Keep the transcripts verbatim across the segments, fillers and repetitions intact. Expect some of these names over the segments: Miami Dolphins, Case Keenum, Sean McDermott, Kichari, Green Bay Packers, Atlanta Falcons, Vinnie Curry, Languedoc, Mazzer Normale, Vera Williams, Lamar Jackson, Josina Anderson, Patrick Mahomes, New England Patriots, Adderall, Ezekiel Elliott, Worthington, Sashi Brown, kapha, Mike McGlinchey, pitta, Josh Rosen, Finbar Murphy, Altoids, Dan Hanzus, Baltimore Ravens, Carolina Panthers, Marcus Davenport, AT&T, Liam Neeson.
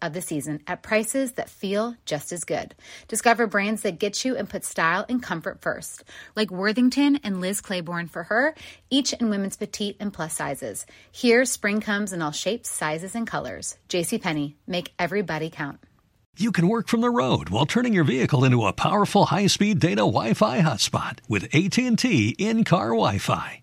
of the season at prices that feel just as good. Discover brands that get you and put style and comfort first, like Worthington and Liz Claiborne for her, each in women's petite and plus sizes. Here, spring comes in all shapes, sizes, and colors. JCPenney, make everybody count. You can work from the road while turning your vehicle into a powerful high-speed data Wi-Fi hotspot with A T and T in-car Wi-Fi.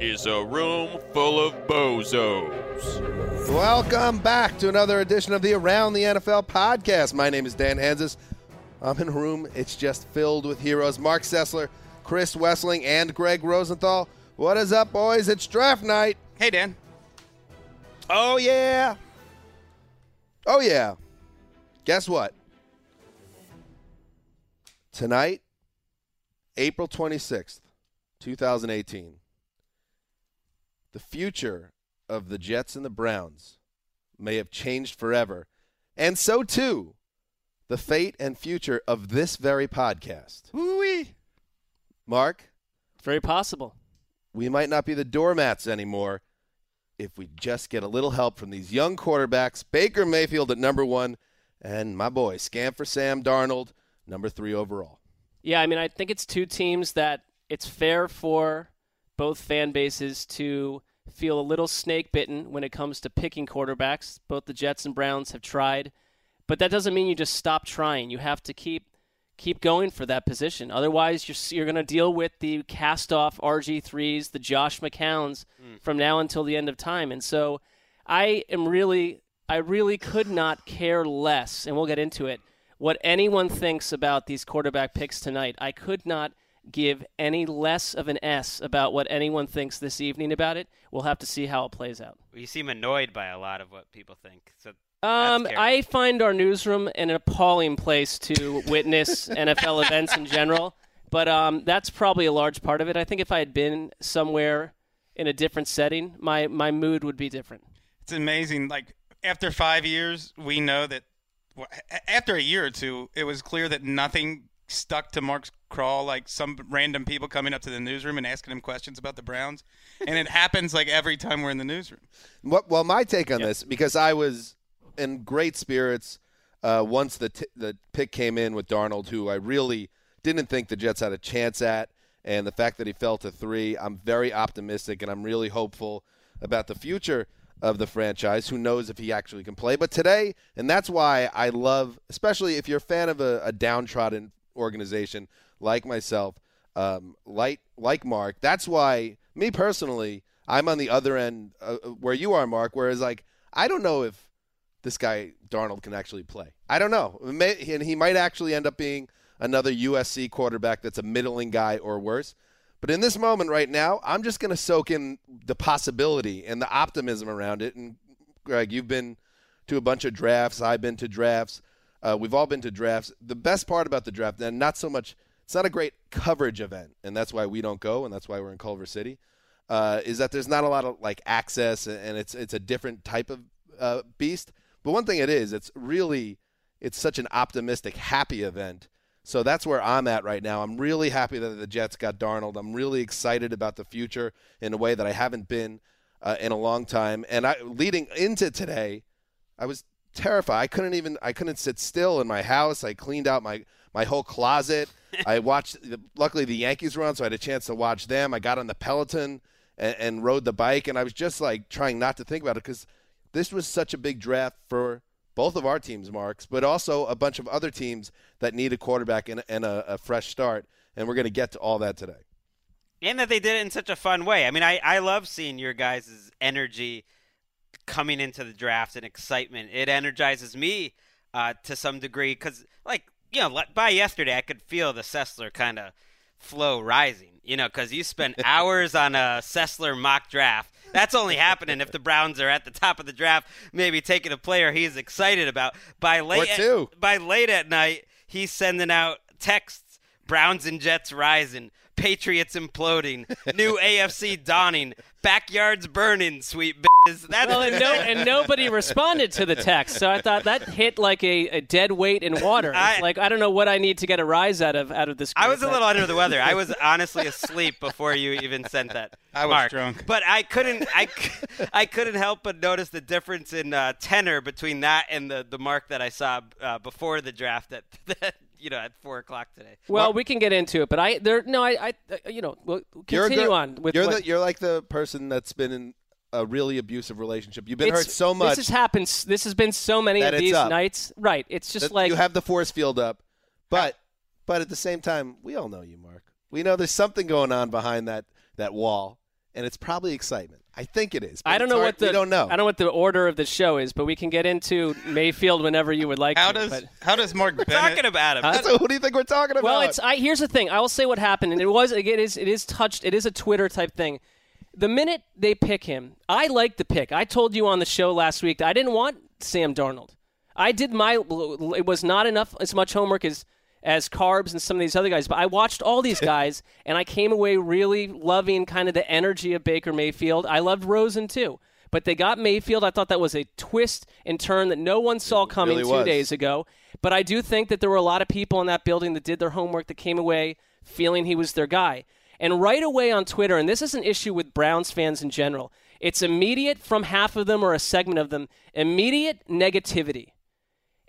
is a room full of bozos. Welcome back to another edition of the Around the N F L Podcast. My name is Dan Hanzus. I'm in a room, it's just filled with heroes. Mark Sessler, Chris Wessling, and Greg Rosenthal. What is up, boys? It's draft night. Hey, Dan. Oh, yeah. Oh, yeah. Guess what? Tonight, April twenty-sixth, twenty eighteen. The future of the Jets and the Browns may have changed forever, and so too the fate and future of this very podcast. Woo-wee. Mark? It's very possible. We might not be the doormats anymore if we just get a little help from these young quarterbacks. Baker Mayfield at number one, and my boy, Scamp for Sam Darnold, number three overall. Yeah, I mean, I think it's two teams that it's fair for both fan bases to feel a little snake-bitten when it comes to picking quarterbacks. Both the Jets and Browns have tried. But that doesn't mean you just stop trying. You have to keep keep going for that position. Otherwise, you're, you're going to deal with the cast-off R G threes, the Josh McCowns, mm. from now until the end of time. And so I am really, I really could not care less, and we'll get into it, what anyone thinks about these quarterback picks tonight. I could not give any less of an S about what anyone thinks this evening about it. We'll have to see how it plays out. You seem annoyed by a lot of what people think. So um, I find our newsroom an appalling place to witness N F L events in general, but um, that's probably a large part of it. I think if I had been somewhere in a different setting, my, my mood would be different. It's amazing. Like, after five years, we know that – after a year or two, it was clear that nothing – stuck to Mark's crawl, like some random people coming up to the newsroom and asking him questions about the Browns. And it happens like every time we're in the newsroom. Well, my take on yep. this, because I was in great spirits uh, once the t- the pick came in with Darnold, who I really didn't think the Jets had a chance at. And the fact that he fell to three, I'm very optimistic, and I'm really hopeful about the future of the franchise. Who knows if he actually can play. But today, and that's why I love, especially if you're a fan of a, a downtrodden organization like myself, um, like, like Mark. That's why, me personally, I'm on the other end uh, where you are, Mark, whereas, like, I don't know if this guy Darnold can actually play. I don't know. May, and he might actually end up being another U S C quarterback that's a middling guy or worse. But in this moment right now, I'm just going to soak in the possibility and the optimism around it. And, Greg, you've been to a bunch of drafts. I've been to drafts. Uh, we've all been to drafts. The best part about the draft, and not so much, it's not a great coverage event, and that's why we don't go, and that's why we're in Culver City, uh, is that there's not a lot of like access, and it's it's a different type of uh, beast. But one thing it is, it's really, it's such an optimistic, happy event. So that's where I'm at right now. I'm really happy that the Jets got Darnold. I'm really excited about the future in a way that I haven't been uh, in a long time. And I, leading into today, I was terrified. I couldn't even, I couldn't sit still in my house. I cleaned out my, my whole closet. I watched, luckily the Yankees were on, so I had a chance to watch them. I got on the Peloton and, and rode the bike, and I was just like trying not to think about it because this was such a big draft for both of our teams, Marks, but also a bunch of other teams that need a quarterback and, and a, a fresh start, and we're going to get to all that today. And that they did it in such a fun way. I mean, I, I love seeing your guys' energy coming into the draft and excitement. It energizes me uh, to some degree because, like, you know, by yesterday I could feel the Sessler kind of flow rising, you know, because you spend hours on a Sessler mock draft. That's only happening if the Browns are at the top of the draft, maybe taking a player he's excited about. By late, at, by late at night, he's sending out texts: Browns and Jets rising, Patriots imploding, new A F C dawning, backyards burning, sweet bitches. That's- well, and, no, and nobody responded to the text, so I thought that hit like a, a dead weight in water. I, like I don't know what I need to get a rise out of out of this. I was a little under the weather. I was honestly asleep before you even sent that. I was Mark. drunk, but I couldn't. I, I couldn't help but notice the difference in uh, tenor between that and the the Mark that I saw uh, before the draft. That. that you know, at four o'clock today. Well, well, we can get into it, but I there no, I, I you know, we'll continue good, on with. You're what, the, you're like the person that's been in a really abusive relationship. You've been hurt so much. This has happened. This has been so many of these nights. Right. It's just that, like, you have the force field up, but but at the same time, we all know you, Mark. We know there's something going on behind that that wall, and it's probably excitement. I think it is. I don't know hard, what the don't know. I don't know what the order of the show is, but we can get into Mayfield whenever you would like. How to, does but. how does Mark we're Bennett, talking about him? Huh? So who do you think we're talking about? Well, it's I, here's the thing. I will say what happened, and it was it is it is touched. It is a Twitter type thing. The minute they pick him, I like the pick. I told you on the show last week that I didn't want Sam Darnold. I did my. It was not enough as much homework as as Carbs and some of these other guys, but I watched all these guys, and I came away really loving kind of the energy of Baker Mayfield. I loved Rosen, too, but they got Mayfield. I thought that was a twist and turn that no one saw coming really two was. days ago, but I do think that there were a lot of people in that building that did their homework that came away feeling he was their guy. And right away on Twitter, and this is an issue with Browns fans in general, it's immediate from half of them or a segment of them, immediate negativity.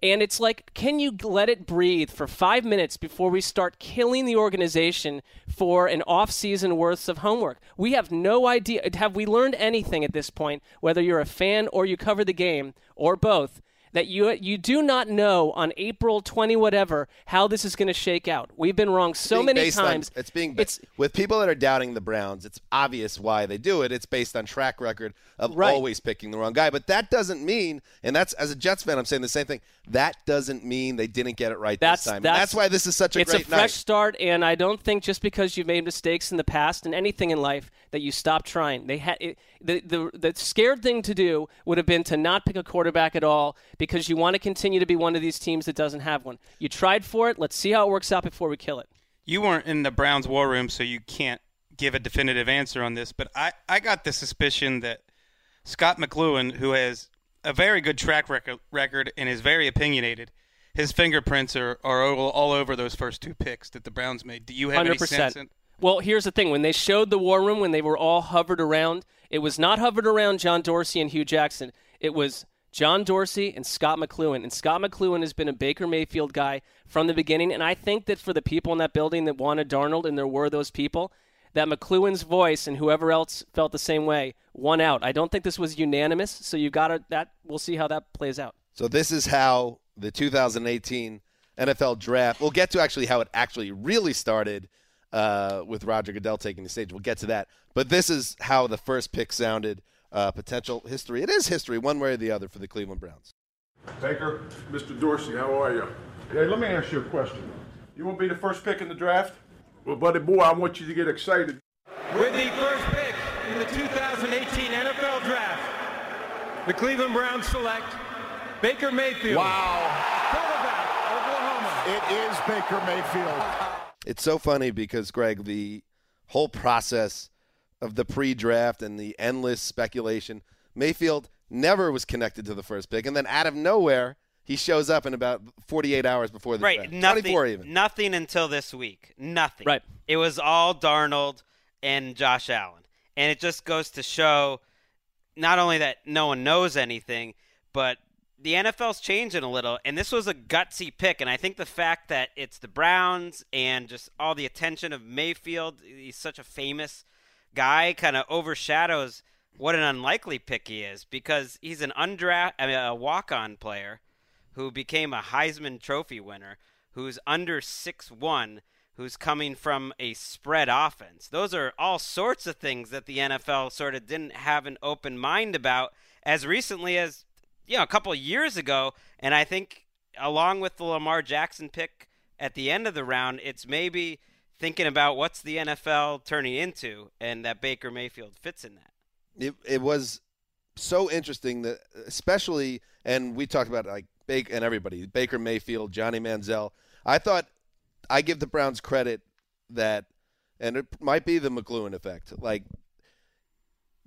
And it's like, can you let it breathe for five minutes before we start killing the organization for an off-season worth of homework? We have no idea. Have we learned anything at this point, whether you're a fan or you cover the game or both, that you you do not know on April twentieth whatever how this is going to shake out? We've been wrong so many times. On, it's being it's, with people that are doubting the Browns, it's obvious why they do it. It's based on track record of right. always picking the wrong guy. But that doesn't mean, and that's as a Jets fan, I'm saying the same thing. That doesn't mean they didn't get it right that's, this time. That's, that's why this is such a great night. It's a fresh start, and I don't think just because you've made mistakes in the past and anything in life that you stop trying. They had it, the, the the scared thing to do would have been to not pick a quarterback at all, because you want to continue to be one of these teams that doesn't have one. You tried for it. Let's see how it works out before we kill it. You weren't in the Browns war room, so you can't give a definitive answer on this, but I, I got the suspicion that Scot McCloughan, who has a very good track record, record and is very opinionated, his fingerprints are, are all over those first two picks that the Browns made. Do you have one hundred percent any sense in? Well, here's the thing. When they showed the war room, when they were all hovered around, it was not hovered around John Dorsey and Hugh Jackson. It was John Dorsey and Scot McCloughan. And Scot McCloughan has been a Baker Mayfield guy from the beginning. And I think that for the people in that building that wanted Darnold, and there were those people, that McCloughan's voice and whoever else felt the same way won out. I don't think this was unanimous. So you got to, that, we'll see how that plays out. So this is how the two thousand eighteen N F L draft, we'll get to actually how it actually really started uh, with Roger Goodell taking the stage. We'll get to that. But this is how the first pick sounded. Uh, potential history. It is history, one way or the other, for the Cleveland Browns. Baker, Mister Dorsey, how are you? Hey, let me ask you a question. You want to be the first pick in the draft? Well, buddy boy, I want you to get excited. With the first pick in the two thousand eighteen N F L Draft, the Cleveland Browns select Baker Mayfield. Wow. Quarterback, Oklahoma. It is Baker Mayfield. It's so funny because, Greg, the whole process of the pre-draft and the endless speculation, Mayfield never was connected to the first pick. And then out of nowhere, he shows up in about forty-eight hours before the draft. Right, nothing, twenty-four even. Nothing until this week. Nothing. Right. It was all Darnold and Josh Allen. And it just goes to show not only that no one knows anything, but the N F L's changing a little. And this was a gutsy pick. And I think the fact that it's the Browns and just all the attention of Mayfield, he's such a famous guy, kind of overshadows what an unlikely pick he is, because he's an undraft, I mean, a walk-on player who became a Heisman Trophy winner, who's under six one, who's coming from a spread offense. Those are all sorts of things that the N F L sort of didn't have an open mind about as recently as, you know, a couple of years ago. And I think along with the Lamar Jackson pick at the end of the round, it's maybe thinking about what's the N F L turning into, and that Baker Mayfield fits in that. It it was so interesting that, especially, and we talked about like Baker and everybody, Baker Mayfield, Johnny Manziel. I thought I give the Browns credit that, and it might be the McCloughan effect. Like,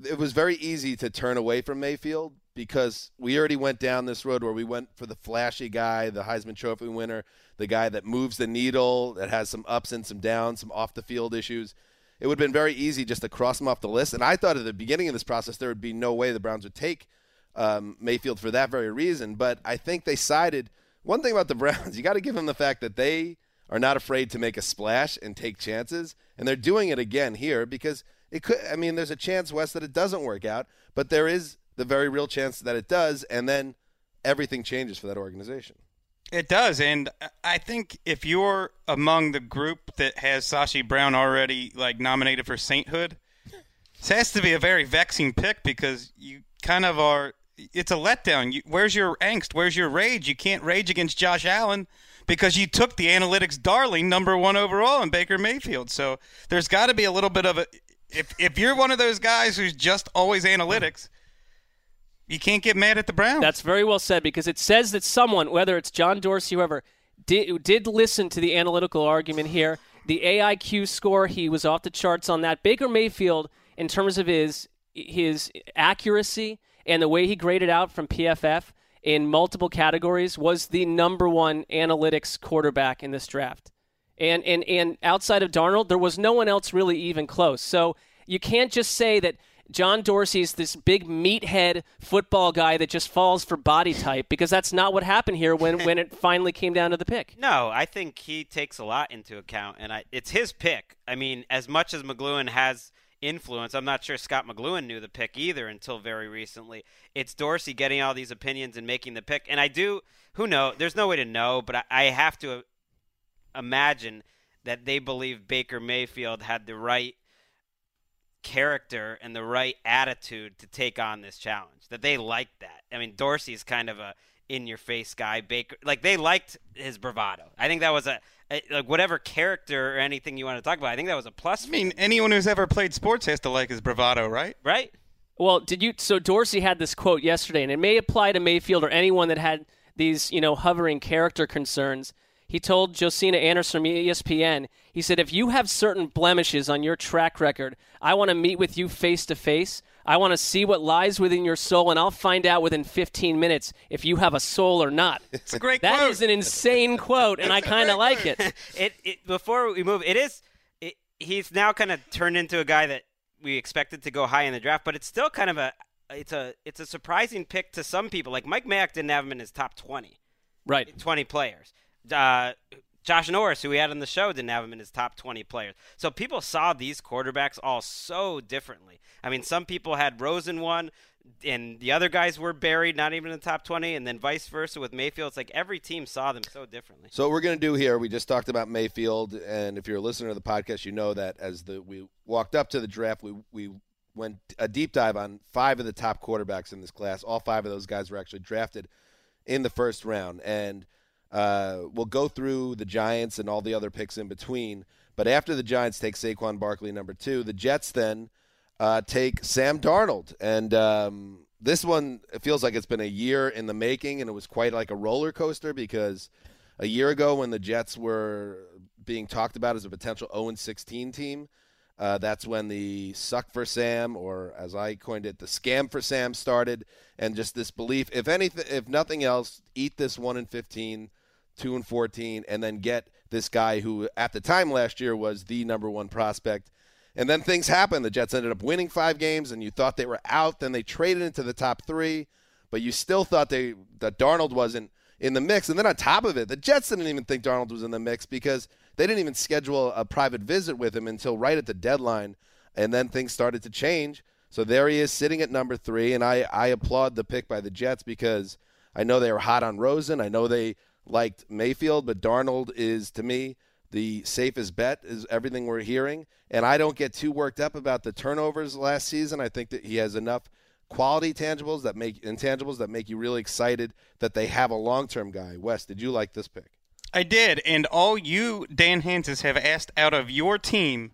it was very easy to turn away from Mayfield because we already went down this road where we went for the flashy guy, the Heisman Trophy winner, the guy that moves the needle, that has some ups and some downs, some off the field issues. It would have been very easy just to cross him off the list. And I thought at the beginning of this process there would be no way the Browns would take um, Mayfield for that very reason. But I think they sided. One thing about the Browns, you got to give them the fact that they are not afraid to make a splash and take chances. And they're doing it again here because it could. I mean, there's a chance, Wes, that it doesn't work out. But there is the very real chance that it does. And then everything changes for that organization. It does, and I think if you're among the group that has Sashi Brown already like nominated for sainthood, this has to be a very vexing pick because you kind of are – it's a letdown. You, where's your angst? Where's your rage? You can't rage against Josh Allen because you took the analytics darling number one overall in Baker Mayfield. So there's got to be a little bit of a if, – if you're one of those guys who's just always analytics – you can't get mad at the Browns. That's very well said, because it says that someone, whether it's John Dorsey, whoever, did, did listen to the analytical argument here. The A I Q score, he was off the charts on that. Baker Mayfield, in terms of his his accuracy and the way he graded out from P F F in multiple categories, was the number one analytics quarterback in this draft. And, and, and outside of Darnold, there was no one else really even close. So you can't just say that John Dorsey's this big meathead football guy that just falls for body type, because that's not what happened here when, when it finally came down to the pick. No, I think he takes a lot into account, and I, it's his pick. I mean, as much as McCloughan has influence, I'm not sure Scot McCloughan knew the pick either until very recently. It's Dorsey getting all these opinions and making the pick. And I do – who knows? There's no way to know, but I, I have to imagine that they believe Baker Mayfield had the right – character and the right attitude to take on this challenge, that they liked that. I mean, Dorsey's kind of a in-your-face guy. Baker, like, they liked his bravado. I think that was a, a like whatever character or anything you want to talk about, I think that was a plus. I mean, anyone who's ever played sports has to like his bravado, right? Right. Well, did you? So Dorsey had this quote yesterday, and it may apply to Mayfield or anyone that had these, you know, hovering character concerns. He told Josina Anderson from E S P N, he said, if you have certain blemishes on your track record, I want to meet with you face-to-face. I want to see what lies within your soul, and I'll find out within fifteen minutes if you have a soul or not. It's a great that quote. That is an insane quote, and I kind of like it. it, it. Before we move, it is it, he's now kind of turned into a guy that we expected to go high in the draft, but it's still kind of a it's a, it's a surprising pick to some people. Like, Mike Mayock didn't have him in his top twenty. Right. twenty players. Uh, Josh Norris, who we had on the show, didn't have him in his top twenty players. So people saw these quarterbacks all so differently. I mean, some people had Rosen one, and the other guys were buried, not even in the top twenty, and then vice versa with Mayfield. It's like every team saw them so differently. So what we're going to do here, we just talked about Mayfield, and if you're a listener to the podcast, you know that as the we walked up to the draft, we, we went a deep dive on five of the top quarterbacks in this class. All five of those guys were actually drafted in the first round, and Uh, we'll go through the Giants and all the other picks in between. But after the Giants take Saquon Barkley, number two, the Jets then uh, take Sam Darnold. And um, this one, it feels like it's been a year in the making, and it was quite like a roller coaster, because a year ago when the Jets were being talked about as a potential oh and sixteen team, Uh, that's when the suck for Sam, or as I coined it, the scam for Sam started, and just this belief, if anything, if nothing else, eat this one and fifteen, two and fourteen, and then get this guy who at the time last year was the number one prospect. And then things happened. The Jets ended up winning five games, and you thought they were out. Then they traded into the top three, but you still thought they that Darnold wasn't in the mix. And then on top of it, the Jets didn't even think Darnold was in the mix because they didn't even schedule a private visit with him until right at the deadline, and then things started to change. So there he is sitting at number three, and I, I applaud the pick by the Jets because I know they were hot on Rosen. I know they liked Mayfield, but Darnold is, to me, the safest bet is everything we're hearing. And I don't get too worked up about the turnovers last season. I think that he has enough quality tangibles that make intangibles that make you really excited that they have a long-term guy. Wes, did you like this pick? I did. And all you, Dan Hanzus, have asked out of your team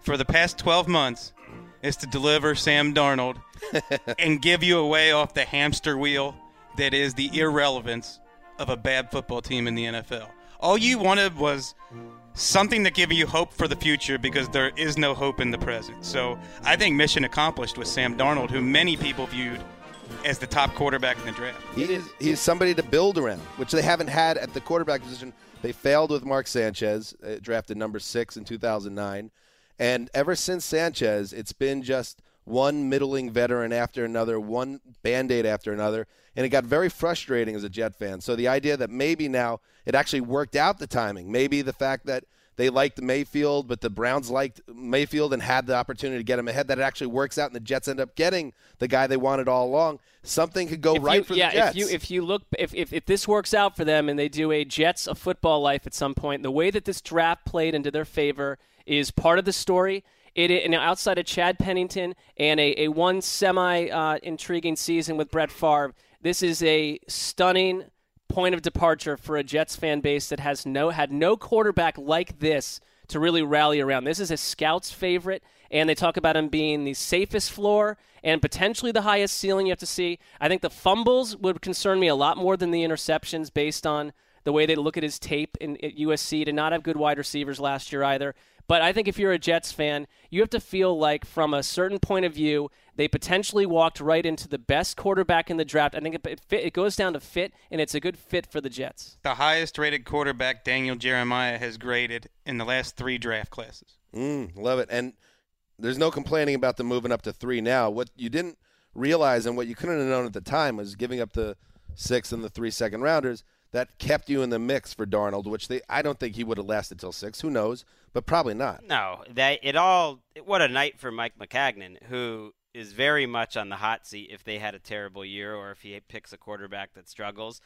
for the past twelve months is to deliver Sam Darnold and give you away off the hamster wheel that is the irrelevance of a bad football team in the N F L. All you wanted was something that gave you hope for the future because there is no hope in the present. So I think mission accomplished with Sam Darnold, who many people viewed as the top quarterback in the draft. He is, he's somebody to build around, which they haven't had at the quarterback position. They failed with Mark Sanchez, uh, drafted number six in two thousand nine. And ever since Sanchez, it's been just one middling veteran after another, one Band-Aid after another, and it got very frustrating as a Jet fan. So the idea that maybe now it actually worked out, the timing, maybe the fact that they liked Mayfield, but the Browns liked Mayfield and had the opportunity to get him ahead, that it actually works out and the Jets end up getting the guy they wanted all along. Something could go if right you, for yeah, the Jets. Yeah, if you, if you look, if, if, if this works out for them and they do a Jets, a football life at some point, the way that this draft played into their favor is part of the story. It, it, now, outside of Chad Pennington and a, a one semi-intriguing uh, season with Brett Favre, this is a stunning point of departure for a Jets fan base that has no had no quarterback like this to really rally around. This is a scout's favorite, and they talk about him being the safest floor and potentially the highest ceiling you have to see. I think the fumbles would concern me a lot more than the interceptions based on the way they look at his tape in, at U S C. Did not have good wide receivers last year either. But I think if you're a Jets fan, you have to feel like from a certain point of view, they potentially walked right into the best quarterback in the draft. I think it, it, fit, it goes down to fit, and it's a good fit for the Jets. The highest-rated quarterback Daniel Jeremiah has graded in the last three draft classes. Mm, love it. And there's no complaining about them moving up to three now. What you didn't realize and what you couldn't have known at the time was giving up the six and the three second-rounders. That kept you in the mix for Darnold, which they I don't think he would have lasted till six. Who knows? But probably not. No. That, it all – what a night for Mike McCagnon, who is very much on the hot seat if they had a terrible year or if he picks a quarterback that struggles.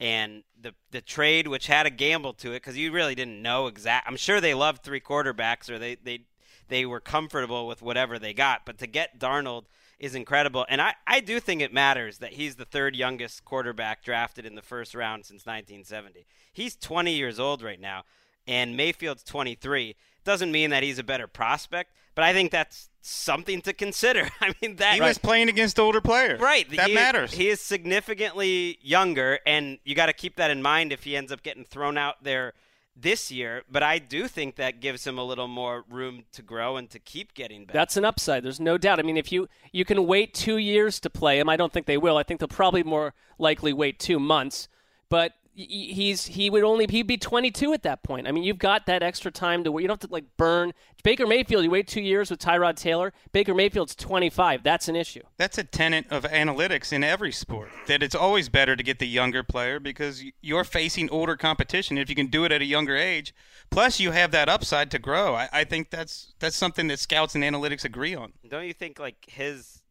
And the the trade, which had a gamble to it, because you really didn't know exact. I'm sure they loved three quarterbacks or they, they, they were comfortable with whatever they got. But to get Darnold – is incredible. And I, I do think it matters that he's the third youngest quarterback drafted in the first round since nineteen seventy. He's twenty years old right now, and Mayfield's twenty-three. Doesn't mean that he's a better prospect, but I think that's something to consider. I mean, that he was right. Playing against older players. Right. That he, matters. He is significantly younger, and you got to keep that in mind if he ends up getting thrown out there this year, but I do think that gives him a little more room to grow and to keep getting better. That's an upside. There's no doubt. I mean, if you, you can wait two years to play him, I don't think they will. I think they'll probably more likely wait two months, but he's he would only he'd be twenty-two at that point. I mean, you've got that extra time to where you don't have to, like, burn. Baker Mayfield, you wait two years with Tyrod Taylor. Baker Mayfield's twenty-five. That's an issue. That's a tenet of analytics in every sport, that it's always better to get the younger player because you're facing older competition if you can do it at a younger age. Plus, you have that upside to grow. I, I think that's that's something that scouts and analytics agree on. Don't you think, like, his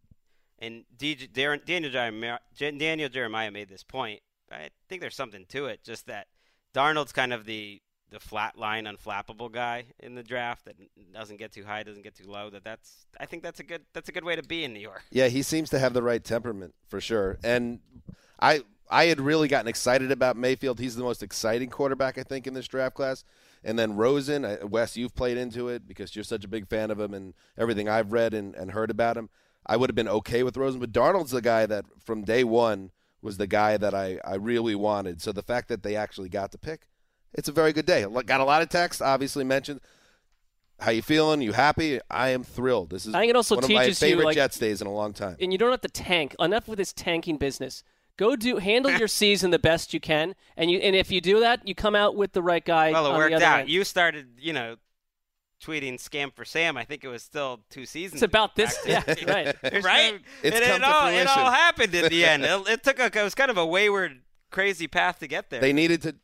and D J, Darren, Daniel, Jeremiah, Daniel Jeremiah made this point. I think there's something to it, just that Darnold's kind of the, the flat-line, unflappable guy in the draft that doesn't get too high, doesn't get too low. That that's I think that's a good that's a good way to be in New York. Yeah, he seems to have the right temperament for sure. And I I had really gotten excited about Mayfield. He's the most exciting quarterback, I think, in this draft class. And then Rosen, Wes, you've played into it because you're such a big fan of him and everything I've read and, and heard about him. I would have been okay with Rosen, but Darnold's the guy that from day one was the guy that I, I really wanted. So the fact that they actually got the pick, it's a very good day. Got a lot of text, obviously mentioned. How you feeling? You happy? I am thrilled. This is I think it also one teaches of my favorite you, like, Jets days in a long time. And you don't have to tank. Enough with this tanking business. Go do handle your season the best you can, and you and if you do that, you come out with the right guy. Well, it on worked the other out. End. You started, you know, tweeting "Scam for Sam." I think it was still two seasons. It's about this, yeah, right, right. It's it, come it, to all, it all happened in the end. It, it took a, it was kind of a wayward, crazy path to get there. They needed to,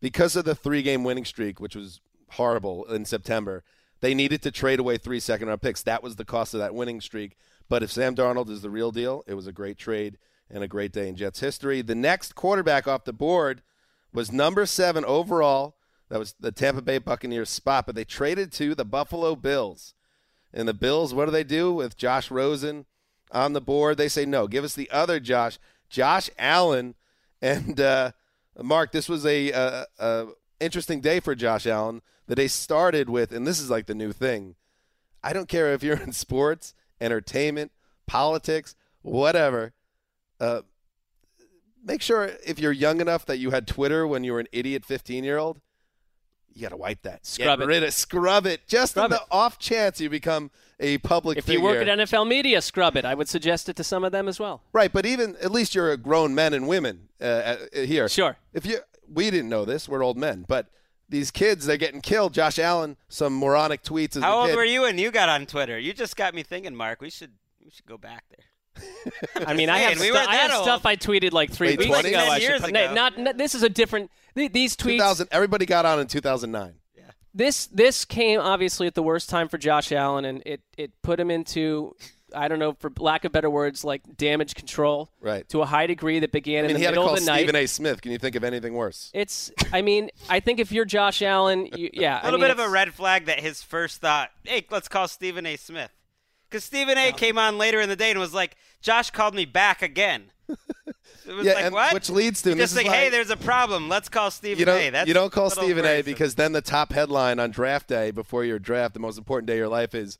because of the three-game winning streak, which was horrible in September. They needed to trade away three second-round picks. That was the cost of that winning streak. But if Sam Darnold is the real deal, it was a great trade and a great day in Jets history. The next quarterback off the board was number seven overall. That was the Tampa Bay Buccaneers spot, but they traded to the Buffalo Bills. And the Bills, what do they do with Josh Rosen on the board? They say, no, give us the other Josh, Josh Allen. And, uh, Mark, this was a, a, a interesting day for Josh Allen. The day started with, and this is like the new thing, I don't care if you're in sports, entertainment, politics, whatever, uh, make sure if you're young enough that you had Twitter when you were an idiot fifteen-year-old, you got to wipe that. Scrub Get rid it. Of, scrub it. Just scrub in the it. Off chance you become a public if figure. If you work at N F L media, scrub it. I would suggest it to some of them as well. Right, but even at least you're a grown men and women uh, here. Sure. If you, we didn't know this. We're old men, but – these kids, they're getting killed. Josh Allen, some moronic tweets. As How a old kid. Were you when you got on Twitter? You just got me thinking, Mark. We should we should go back there. I mean, I have, we stu- I have stuff I tweeted like three weeks ago. I years should, ago. Not, not, this is a different – these tweets – everybody got on in two thousand nine. Yeah. This this came obviously at the worst time for Josh Allen, and it, it put him into – I don't know, for lack of better words, like damage control, right? To a high degree that began I mean, in the middle of the night. He had to call Stephen A. Smith. Can you think of anything worse? It's, I mean, I think if you're Josh Allen, you, yeah. a little I mean, bit of a red flag that his first thought, hey, let's call Stephen A. Smith. Because Stephen A. No. came on later in the day and was like, Josh called me back again. It was yeah, like, and what? Which leads to just like, like, hey, there's a problem. Let's call Stephen you A. That's you don't call Stephen A. because then the top headline on draft day before your draft, the most important day of your life is,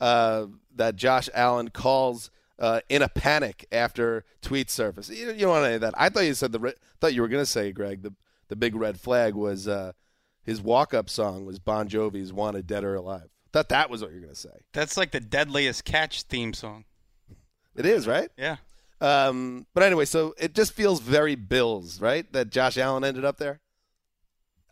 Uh, that Josh Allen calls uh, in a panic after tweet surface. You, you don't want any of that. I thought you said the re- thought you were going to say, Greg, the the big red flag was uh, his walk-up song was Bon Jovi's "Wanted Dead or Alive." Thought that was what you were going to say. That's like the Deadliest Catch theme song. It is, right? Yeah. Um, but anyway, so it just feels very Bills, right? That Josh Allen ended up there.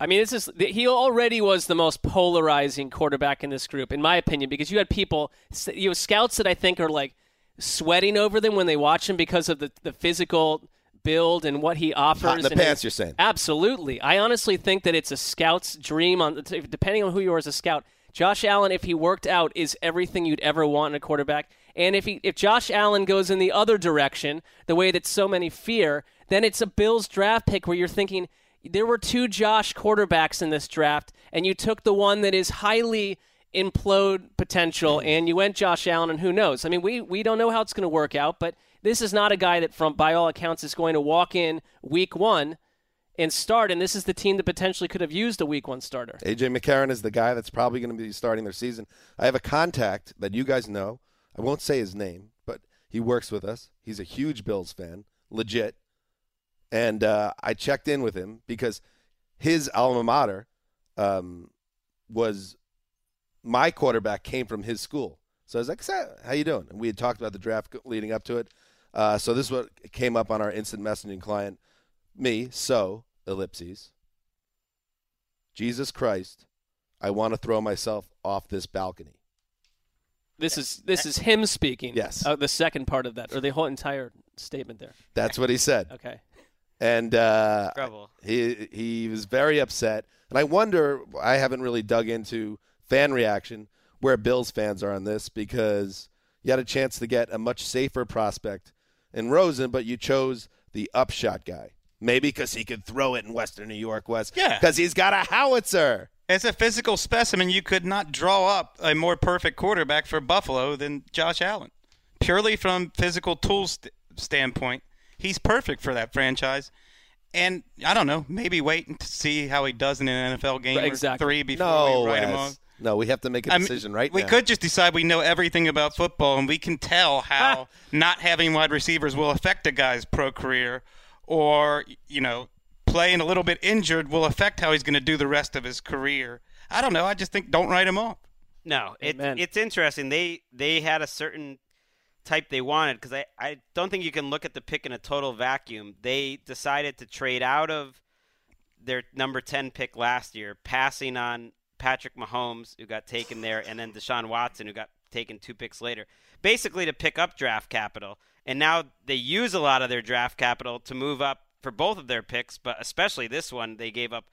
I mean, this is he already was the most polarizing quarterback in this group, in my opinion, because you had people, you know, scouts that I think are like sweating over them when they watch him because of the, the physical build and what he offers. Hot in the and pants, his, you're saying. Absolutely. I honestly think that it's a scout's dream, on depending on who you are as a scout. Josh Allen, if he worked out, is everything you'd ever want in a quarterback. And if he, if Josh Allen goes in the other direction, the way that so many fear, then it's a Bills draft pick where you're thinking, there were two Josh quarterbacks in this draft, and you took the one that is highly implode potential, and you went Josh Allen, and who knows? I mean, we, we don't know how it's going to work out, but this is not a guy that, from by all accounts, is going to walk in week one and start, and this is the team that potentially could have used a week one starter. A J. McCarron is the guy that's probably going to be starting their season. I have a contact that you guys know. I won't say his name, but he works with us. He's a huge Bills fan, legit. And uh, I checked in with him because his alma mater um, was my quarterback came from his school. So I was like, how you doing? And we had talked about the draft leading up to it. Uh, so this is what came up on our instant messaging client. Me, so, ellipses. Jesus Christ, I want to throw myself off this balcony. This is this is him speaking. Yes. Uh, the second part of that, or the whole entire statement there. That's what he said. Okay. And uh, he he was very upset. And I wonder, I haven't really dug into fan reaction, where Bills fans are on this, because you had a chance to get a much safer prospect in Rosen, but you chose the upshot guy. Maybe because he could throw it in Western New York, West. Yeah. Because he's got a howitzer. As a physical specimen, you could not draw up a more perfect quarterback for Buffalo than Josh Allen. Purely from physical tools st- standpoint. He's perfect for that franchise, and I don't know. Maybe wait to see how he does in an N F L game exactly. or three before no, we write him on. No, we have to make a decision I mean, right we now. We could just decide we know everything about football, and we can tell how not having wide receivers will affect a guy's pro career, or you know, playing a little bit injured will affect how he's going to do the rest of his career. I don't know. I just think don't write him off. No, it, it's interesting. They they had a certain type they wanted because I, I don't think you can look at the pick in a total vacuum. They decided to trade out of their number ten pick last year, passing on Patrick Mahomes, who got taken there, and then Deshaun Watson, who got taken two picks later, basically to pick up draft capital. And now they use a lot of their draft capital to move up for both of their picks, but especially this one, they gave up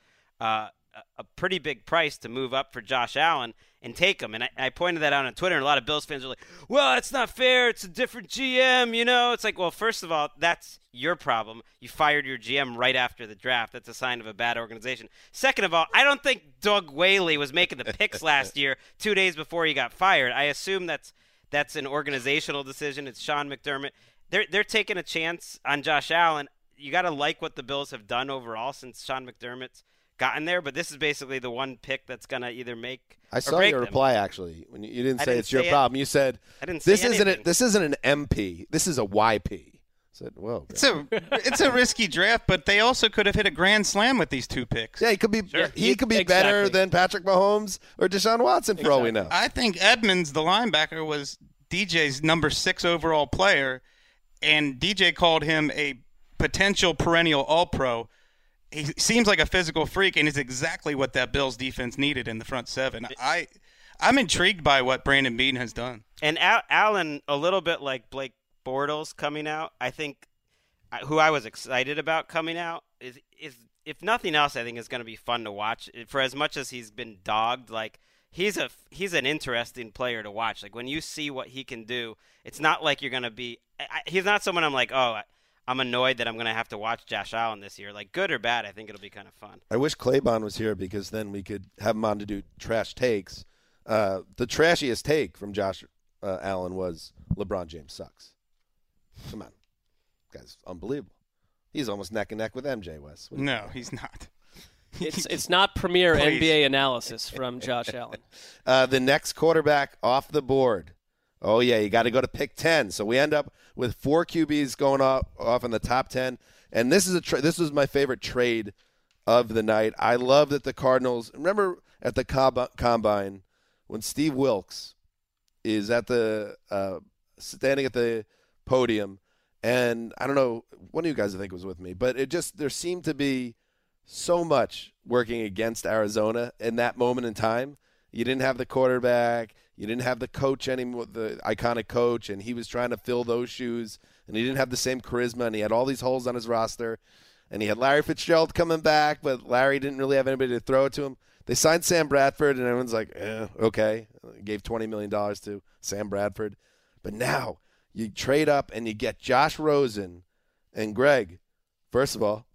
uh, a pretty big price to move up for Josh Allen and take him. And I, I pointed that out on Twitter, and a lot of Bills fans are like, well, it's not fair. It's a different G M, you know. It's like, well, first of all, that's your problem. You fired your G M right after the draft. That's a sign of a bad organization. Second of all, I don't think Doug Whaley was making the picks last year two days before he got fired. I assume that's that's an organizational decision. It's Sean McDermott. They're, they're taking a chance on Josh Allen. You got to like what the Bills have done overall since Sean McDermott's gotten there, but this is basically the one pick that's going to either make I saw or break your them. Reply, actually. When you, you didn't say didn't it's say your it. problem. You said, I didn't this, isn't a, this isn't an M P. This is a Y P. I said, well, it's a, it's a risky draft, but they also could have hit a grand slam with these two picks. Yeah, he could be sure. he could be exactly. better than Patrick Mahomes or Deshaun Watson for exactly. all we know. I think Edmonds, the linebacker, was D J's number six overall player, and D J called him a potential perennial All-Pro. He seems like a physical freak, and is exactly what that Bills defense needed in the front seven. I, I'm intrigued by what Brandon Beane has done. And Al- Allen, a little bit like Blake Bortles coming out, I think who I was excited about coming out is, is if nothing else, I think is going to be fun to watch. For as much as he's been dogged, like he's a he's an interesting player to watch. Like when you see what he can do, it's not like you're going to be – he's not someone I'm like, oh – I'm annoyed that I'm going to have to watch Josh Allen this year. Like, good or bad, I think it'll be kind of fun. I wish Claybon was here because then we could have him on to do trash takes. Uh, the trashiest take from Josh uh, Allen was LeBron James sucks. Come on. Guy's unbelievable. He's almost neck and neck with M J, Wes. No, he's not. It's it's not premier Please. N B A analysis from Josh Allen. Uh, the next quarterback off the board. Oh, yeah, you got to go to pick ten. So we end up with four Q Bs going off, off in the top ten. And this is a tra- this was my favorite trade of the night. I love that the Cardinals – remember at the comb- Combine when Steve Wilks is at the uh, standing at the podium, and I don't know, one of you guys I think was with me, but it just – there seemed to be so much working against Arizona in that moment in time. You didn't have the quarterback. You didn't have the coach anymore, the iconic coach, and he was trying to fill those shoes, and he didn't have the same charisma, and he had all these holes on his roster, and he had Larry Fitzgerald coming back, but Larry didn't really have anybody to throw it to him. They signed Sam Bradford, and everyone's like, eh, okay. Gave twenty million dollars to Sam Bradford. But now you trade up, and you get Josh Rosen and Greg. First of all,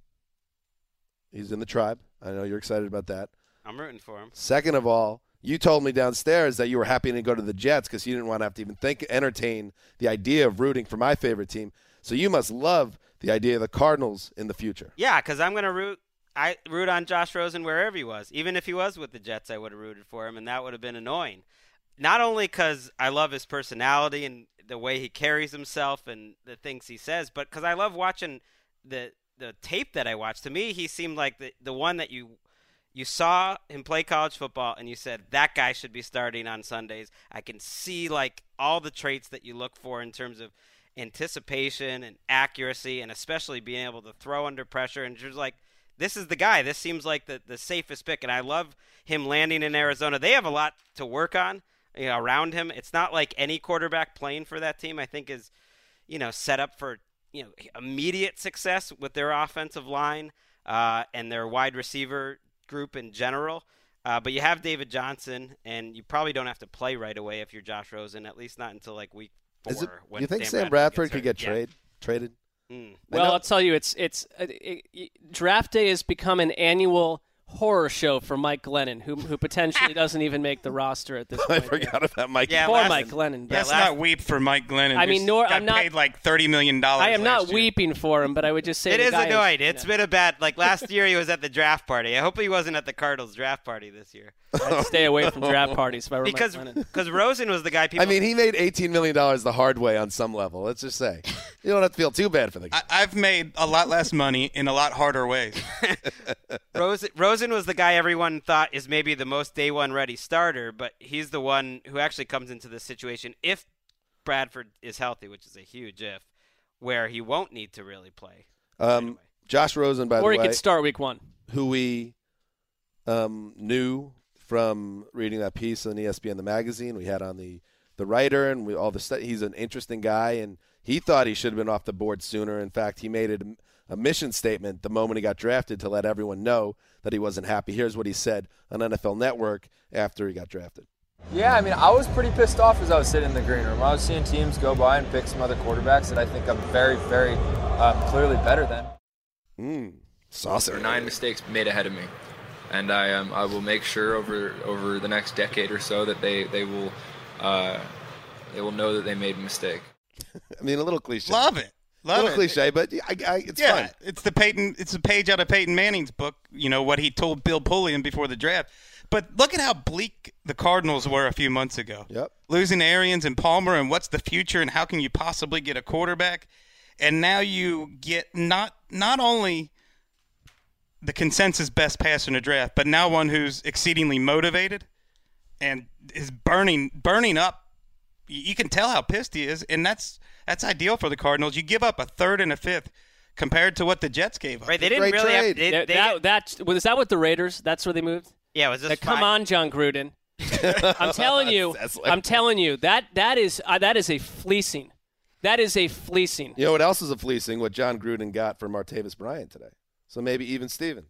he's in the tribe. I know you're excited about that. I'm rooting for him. Second of all, you told me downstairs that you were happy to go to the Jets because you didn't want to have to even think, entertain the idea of rooting for my favorite team. So you must love the idea of the Cardinals in the future. Yeah, because I'm going to root I root on Josh Rosen wherever he was. Even if he was with the Jets, I would have rooted for him, and that would have been annoying. Not only because I love his personality and the way he carries himself and the things he says, but because I love watching the, the tape that I watched. To me, he seemed like the, the one that you – you saw him play college football, and you said, that guy should be starting on Sundays. I can see, like, all the traits that you look for in terms of anticipation and accuracy and especially being able to throw under pressure. And just like, this is the guy. This seems like the, the safest pick. And I love him landing in Arizona. They have a lot to work on, you know, around him. It's not like any quarterback playing for that team, I think, is, you know, set up for, you know, immediate success with their offensive line uh, and their wide receiver group in general, uh, but you have David Johnson, and you probably don't have to play right away if you're Josh Rosen, at least not until like week four. Is it, when you think Sam, Sam Bradford, Bradford could get yeah. trade, traded? Mm. Well, I'll tell you, it's it's uh, it, it, draft day has become an annual horror show for Mike Glennon, who who potentially doesn't even make the roster at this point. I forgot about Mike. Yeah, poor Mike Glennon. Let's yeah, not weep for Mike Glennon. I mean, nor I'm not paid like thirty million dollars. I am not year. weeping for him, but I would just say it is annoyed. Is, it's know. been a bad. Like last year, he was at the draft party. I hope he wasn't at the Cardinals draft party this year. I'd stay away from draft parties if I were because Mike Glennon. Because Rosen was the guy. People. I mean, he made eighteen million dollars the hard way on some level. Let's just say you don't have to feel too bad for the guy. I, I've made a lot less money in a lot harder ways. Rosen, Rosen was the guy everyone thought is maybe the most day one ready starter, but he's the one who actually comes into this situation if Bradford is healthy, which is a huge if, where he won't need to really play. Um, anyway. Josh Rosen, by or the way. Or he could start week one. Who we um, knew from reading that piece on E S P N, the magazine. We had on the, the writer and we, all the stuff. He's an interesting guy, and he thought he should have been off the board sooner. In fact, he made it – a mission statement the moment he got drafted to let everyone know that he wasn't happy. Here's what he said on N F L Network after he got drafted. Yeah, I mean, I was pretty pissed off as I was sitting in the green room. I was seeing teams go by and pick some other quarterbacks that I think I'm very, very uh, clearly better than. Mm, saucer. There were nine mistakes made ahead of me, and I um, I will make sure over over the next decade or so that they they will uh, they will know that they made a mistake. I mean, a little cliche. Love it. Love a little it. Cliche, but I, I, it's yeah, fun. It's the Peyton. It's a page out of Peyton Manning's book. You know what he told Bill Polian before the draft. But look at how bleak the Cardinals were a few months ago. Yep, losing Arians and Palmer, and what's the future, and how can you possibly get a quarterback? And now you get not not only the consensus best passer in the draft, but now one who's exceedingly motivated and is burning burning up. You can tell how pissed he is, and that's. That's ideal for the Cardinals. You give up a third and a fifth compared to what the Jets gave up. Right, they didn't Great really trade. Have they, they, that, that, was that with the Raiders? That's where they moved? Yeah, was this Come on, John Gruden. I'm telling you. Like, I'm telling you. That that is uh, that is a fleecing. That is a fleecing. You know what else is a fleecing? What John Gruden got from Martavis Bryant today. So maybe even Steven.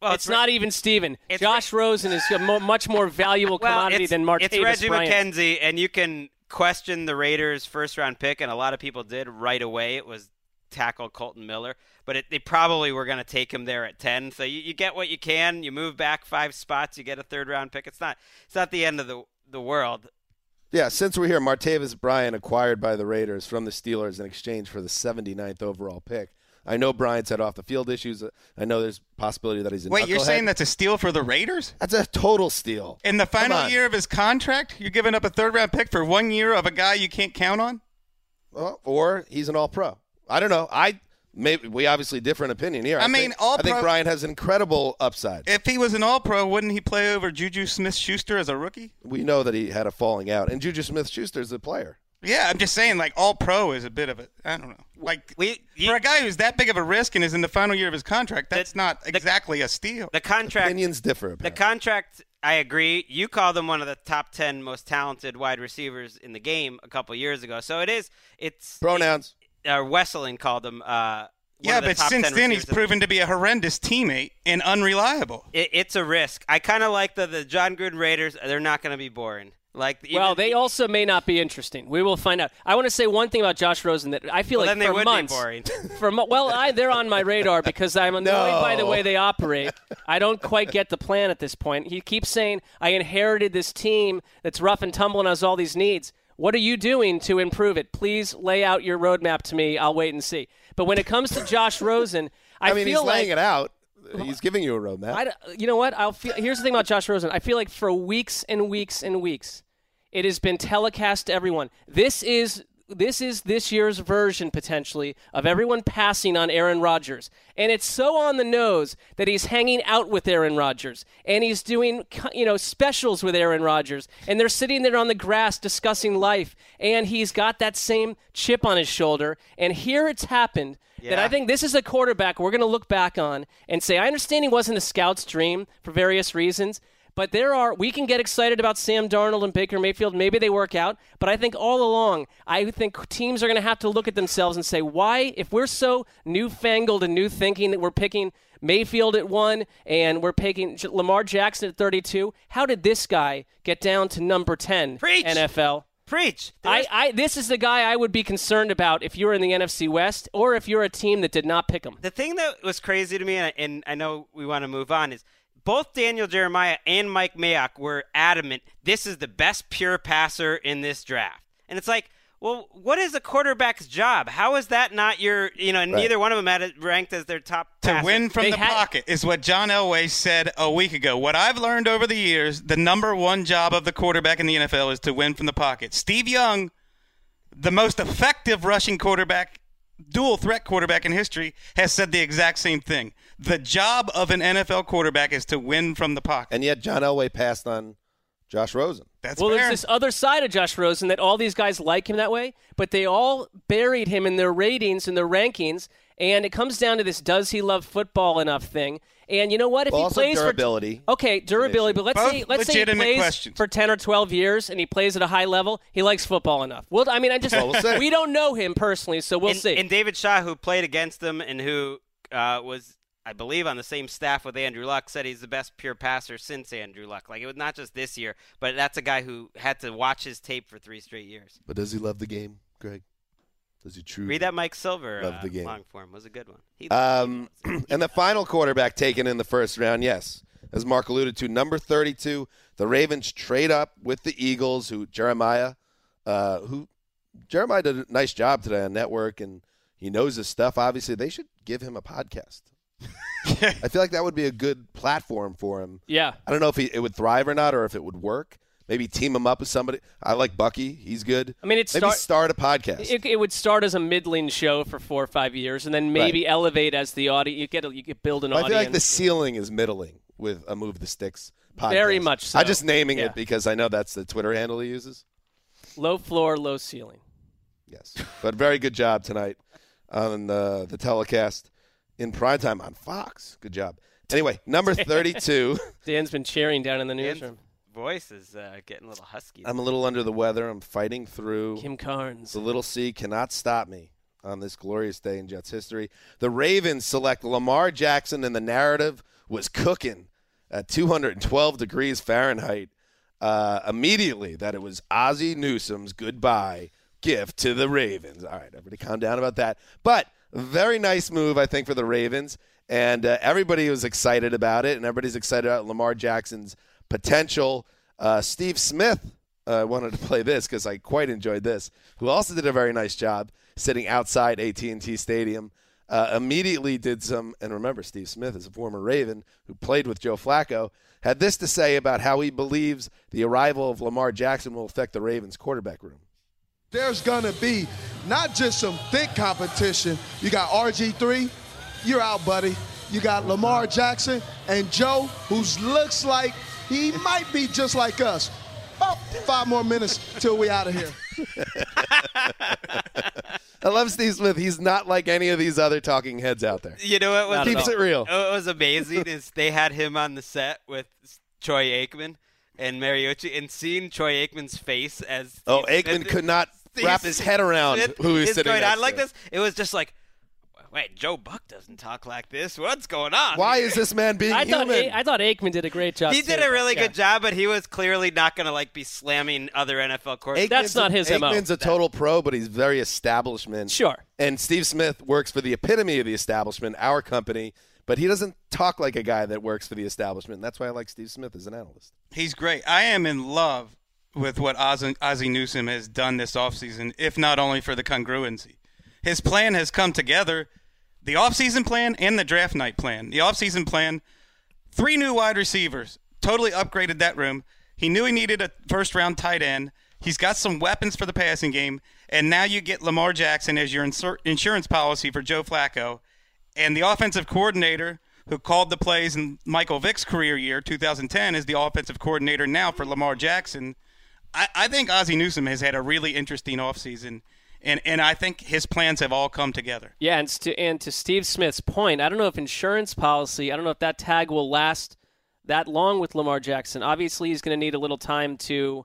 Well, it's, it's not Re- even Steven. Josh Re- Rosen is a mo- much more valuable well, commodity than Martavis Bryant. It's Reggie Bryant. McKenzie, and you can questioned the Raiders' first-round pick, and a lot of people did right away. It was tackle Colton Miller, but it, they probably were going to take him there at ten. So you, you get what you can. You move back five spots. You get a third-round pick. It's not it's not the end of the the world. Yeah, since we're here, Martavis Bryant acquired by the Raiders from the Steelers in exchange for the seventy-ninth overall pick. I know Bryant's had off-the-field issues. I know there's a possibility that he's a Wait, knucklehead. You're saying that's a steal for the Raiders? That's a total steal. In the final year of his contract, you're giving up a third-round pick for one year of a guy you can't count on? Well, or he's an all-pro. I don't know. I maybe we obviously different opinion here. I, I mean, think, all-pro. I think Bryant has incredible upside. If he was an all-pro, wouldn't he play over Juju Smith-Schuster as a rookie? We know that he had a falling out, and Juju Smith-Schuster is a player. Yeah, I'm just saying, like, all pro is a bit of a, I don't know. Like, we, you, for a guy who's that big of a risk and is in the final year of his contract, that's the, not exactly the, a steal. The contract Opinions differ, apparently. The contract, I agree. You called him one of the top ten most talented wide receivers in the game a couple years ago. So it is, it's. Pronouns. It, uh, Wesseling called him. Uh, yeah, but since then he's proven to be a horrendous teammate and unreliable. It, it's a risk. I kind of like the, the John Gruden Raiders. They're not going to be boring. Like even, well, they also may not be interesting. We will find out. I want to say one thing about Josh Rosen that I feel well, like then for they would months, be boring. for mo- well, I, they're on my radar because I'm annoyed no. by the way they operate. I don't quite get the plan at this point. He keeps saying, "I inherited this team that's rough and tumble and has all these needs. What are you doing to improve it? Please lay out your roadmap to me. I'll wait and see." But when it comes to Josh Rosen, I, I mean, feel he's like laying it out. He's giving you a roadmap. I, you know what? I'll feel, here's the thing about Josh Rosen. I feel like for weeks and weeks and weeks, it has been telecast to everyone. This is this is this year's version, potentially, of everyone passing on Aaron Rodgers. And it's so on the nose that he's hanging out with Aaron Rodgers. And he's doing, you know, specials with Aaron Rodgers. And they're sitting there on the grass discussing life. And he's got that same chip on his shoulder. And here it's happened. Yeah. That I think this is a quarterback we're going to look back on and say, I understand he wasn't a scout's dream for various reasons, but there are we can get excited about Sam Darnold and Baker Mayfield. Maybe they work out, but I think all along, I think teams are going to have to look at themselves and say, why, if we're so newfangled and new thinking that we're picking Mayfield at one and we're picking Lamar Jackson at thirty-two, how did this guy get down to number ten? Preach. N F L? Preach. I, I, this is the guy I would be concerned about if you were in the N F C West or if you're a team that did not pick him. The thing that was crazy to me, and I, and I know we want to move on, is both Daniel Jeremiah and Mike Mayock were adamant, this is the best pure passer in this draft. And it's like, well, what is a quarterback's job? How is that not your, you know, right. Neither one of them had it ranked as their top passer. To win from they the had- pocket is what John Elway said a week ago. What I've learned over the years, the number one job of the quarterback in the N F L is to win from the pocket. Steve Young, the most effective rushing quarterback, dual threat quarterback in history, has said the exact same thing. The job of an N F L quarterback is to win from the pocket. And yet John Elway passed on Josh Rosen. That's well, fair. There's this other side of Josh Rosen that all these guys like him that way, but they all buried him in their ratings and their rankings, and it comes down to this does he love football enough thing. And you know what? If well, he also plays durability. For, okay, durability. But let's Both say let's say he plays questions. for ten or twelve years, and he plays at a high level. He likes football enough. Well, I mean, I just well, we'll we don't know him personally, so we'll and, see. And David Shaw, who played against him and who uh, was, I believe, on the same staff with Andrew Luck, said he's the best pure passer since Andrew Luck. Like it was not just this year, but that's a guy who had to watch his tape for three straight years. But does he love the game, Greg? Does he truly read that Mike Silver uh, long form was a good one. He um, and the final quarterback taken in the first round, yes, as Mark alluded to, number thirty-two. The Ravens trade up with the Eagles, who Jeremiah, uh, who Jeremiah did a nice job today on network, and he knows his stuff. Obviously, they should give him a podcast. I feel like that would be a good platform for him. Yeah, I don't know if he, it would thrive or not, or if it would work. Maybe team him up with somebody. I like Bucky. He's good. I mean, it's maybe start, start a podcast. It, it would start as a middling show for four or five years, and then maybe right. elevate as the audience. You get a, you get build an well, audience. I feel like the ceiling is middling with a Move the Sticks podcast. Very much so. I'm just naming yeah. it because I know that's the Twitter handle he uses. Low floor, low ceiling. Yes, but very good job tonight on the, the telecast in primetime on Fox. Good job. Anyway, number thirty-two. Dan's been cheering down in the newsroom. Voice is uh, getting a little husky. I'm a little under the weather. I'm fighting through. Kim Carnes. The little C cannot stop me on this glorious day in Jets history. The Ravens select Lamar Jackson, and the narrative was cooking at two hundred twelve degrees Fahrenheit uh, immediately that it was Ozzie Newsom's goodbye gift to the Ravens. All right, everybody calm down about that. But very nice move, I think, for the Ravens, and uh, everybody was excited about it, and everybody's excited about Lamar Jackson's potential. Uh, Steve Smith uh, wanted to play this because I quite enjoyed this, who also did a very nice job sitting outside A T and T Stadium. Uh, immediately did some, and remember, Steve Smith is a former Raven who played with Joe Flacco, had this to say about how he believes the arrival of Lamar Jackson will affect the Ravens' quarterback room. There's going to be not just some thick competition. You got R G three, you're out, buddy. You got Lamar Jackson and Joe, who looks like he might be just like us. About five more minutes till we out of here. I love Steve Smith. He's not like any of these other talking heads out there. You know what? Keeps it real. What was amazing is they had him on the set with Troy Aikman and Mariucci, and seeing Troy Aikman's face as Steve oh, Aikman Smith, could not Steve wrap his head around Smith who he's sitting next I like to. This. It was just like, wait, Joe Buck doesn't talk like this. What's going on? Why is this man being I human? Thought a- I thought Aikman did a great job. He did too. a really yeah. good job, but he was clearly not going to like be slamming other N F L quarterbacks. That's not his M O. Aikman's a total pro, but he's very establishment. Sure. And Steve Smith works for the epitome of the establishment, our company, but he doesn't talk like a guy that works for the establishment. That's why I like Steve Smith as an analyst. He's great. I am in love with what Ozzie, Ozzie Newsome has done this offseason, if not only for the congruency. His plan has come together. The offseason plan and the draft night plan. The offseason plan, three new wide receivers, totally upgraded that room. He knew he needed a first-round tight end. He's got some weapons for the passing game. And now you get Lamar Jackson as your insur- insurance policy for Joe Flacco. And the offensive coordinator who called the plays in Michael Vick's career year, two thousand ten, is the offensive coordinator now for Lamar Jackson. I, I think Ozzie Newsome has had a really interesting offseason. And and I think his plans have all come together. Yeah, and to, and to Steve Smith's point, I don't know if insurance policy, I don't know if that tag will last that long with Lamar Jackson. Obviously, he's going to need a little time to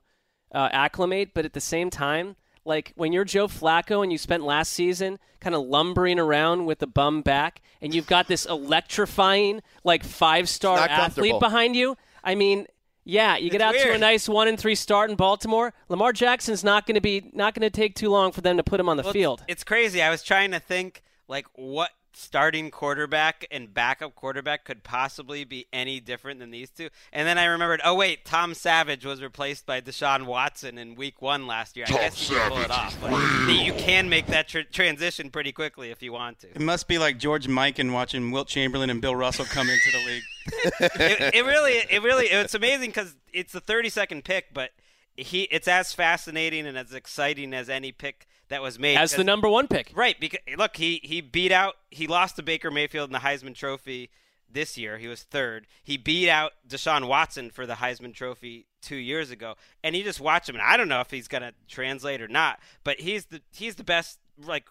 uh, acclimate, but at the same time, like when you're Joe Flacco and you spent last season kind of lumbering around with a bum back and you've got this electrifying like five-star athlete behind you, I mean – yeah, you it's get out weird. to a nice one and three start in Baltimore. Lamar Jackson's not going to be not going to take too long for them to put him on the well, field. It's, it's crazy. I was trying to think like what starting quarterback and backup quarterback could possibly be any different than these two. And then I remembered, oh wait, Tom Savage was replaced by Deshaun Watson in week one last year. I Tom guess you can pull it off. But you can make that tr- transition pretty quickly if you want to. It must be like George Mikan watching Wilt Chamberlain and Bill Russell come into the league. it, it really, it really, it's amazing because it's the thirty-second pick, but he, it's as fascinating and as exciting as any pick that was made. As the number one pick. Right. Because look, he, he beat out – he lost to Baker Mayfield in the Heisman Trophy this year. He was third. He beat out Deshaun Watson for the Heisman Trophy two years ago. And you just watch him, and I don't know if he's going to translate or not, but he's the he's the best – like.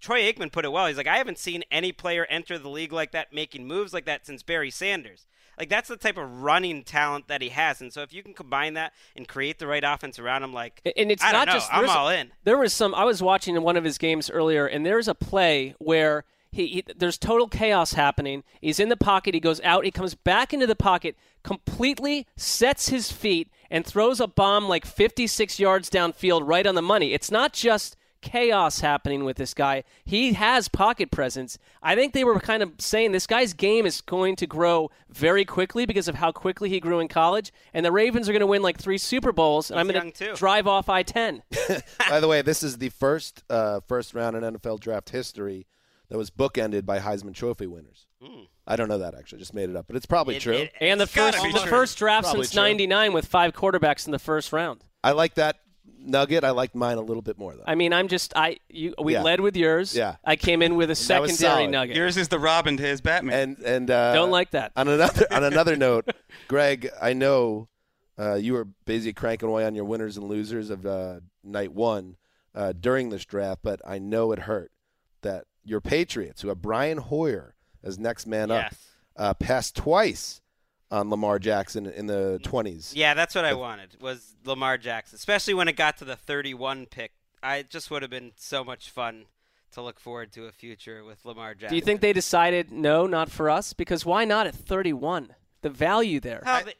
Troy Aikman put it well. He's like, I haven't seen any player enter the league like that, making moves like that since Barry Sanders. Like, that's the type of running talent that he has. And so if you can combine that and create the right offense around him, like, and it's I not don't just, know, I'm all in. There was some, I was watching one of his games earlier, and there's a play where he, he there's total chaos happening. He's in the pocket. He goes out. He comes back into the pocket, completely sets his feet, and throws a bomb like fifty-six yards downfield right on the money. It's not just chaos happening with this guy. He has pocket presence. I think they were kind of saying this guy's game is going to grow very quickly because of how quickly he grew in college, and the Ravens are going to win like three Super Bowls, and He's I'm going to drive off I ten. By the way, this is the first uh, first round in N F L draft history that was bookended by Heisman Trophy winners. Mm. I don't know that, actually. I just made it up, but it's probably it, true. It, and the first, the true. first draft probably since ninety-nine with five quarterbacks in the first round. I like that nugget. I like mine a little bit more, though. I mean, I'm just I you we yeah. led with yours. Yeah, I came in with a secondary nugget. Yours is the Robin to his Batman. And and uh, don't like that. On another on another note, Greg, I know uh, you were busy cranking away on your winners and losers of uh, night one uh, during this draft, but I know it hurt that your Patriots, who have Brian Hoyer as next man yes. up, uh, passed twice on Lamar Jackson in the twenties. Yeah, that's what I wanted, was Lamar Jackson, especially when it got to the thirty-one pick. I just would have been so much fun to look forward to a future with Lamar Jackson. Do you think they decided, no, not for us? Because why not at thirty-one? The value there. How they-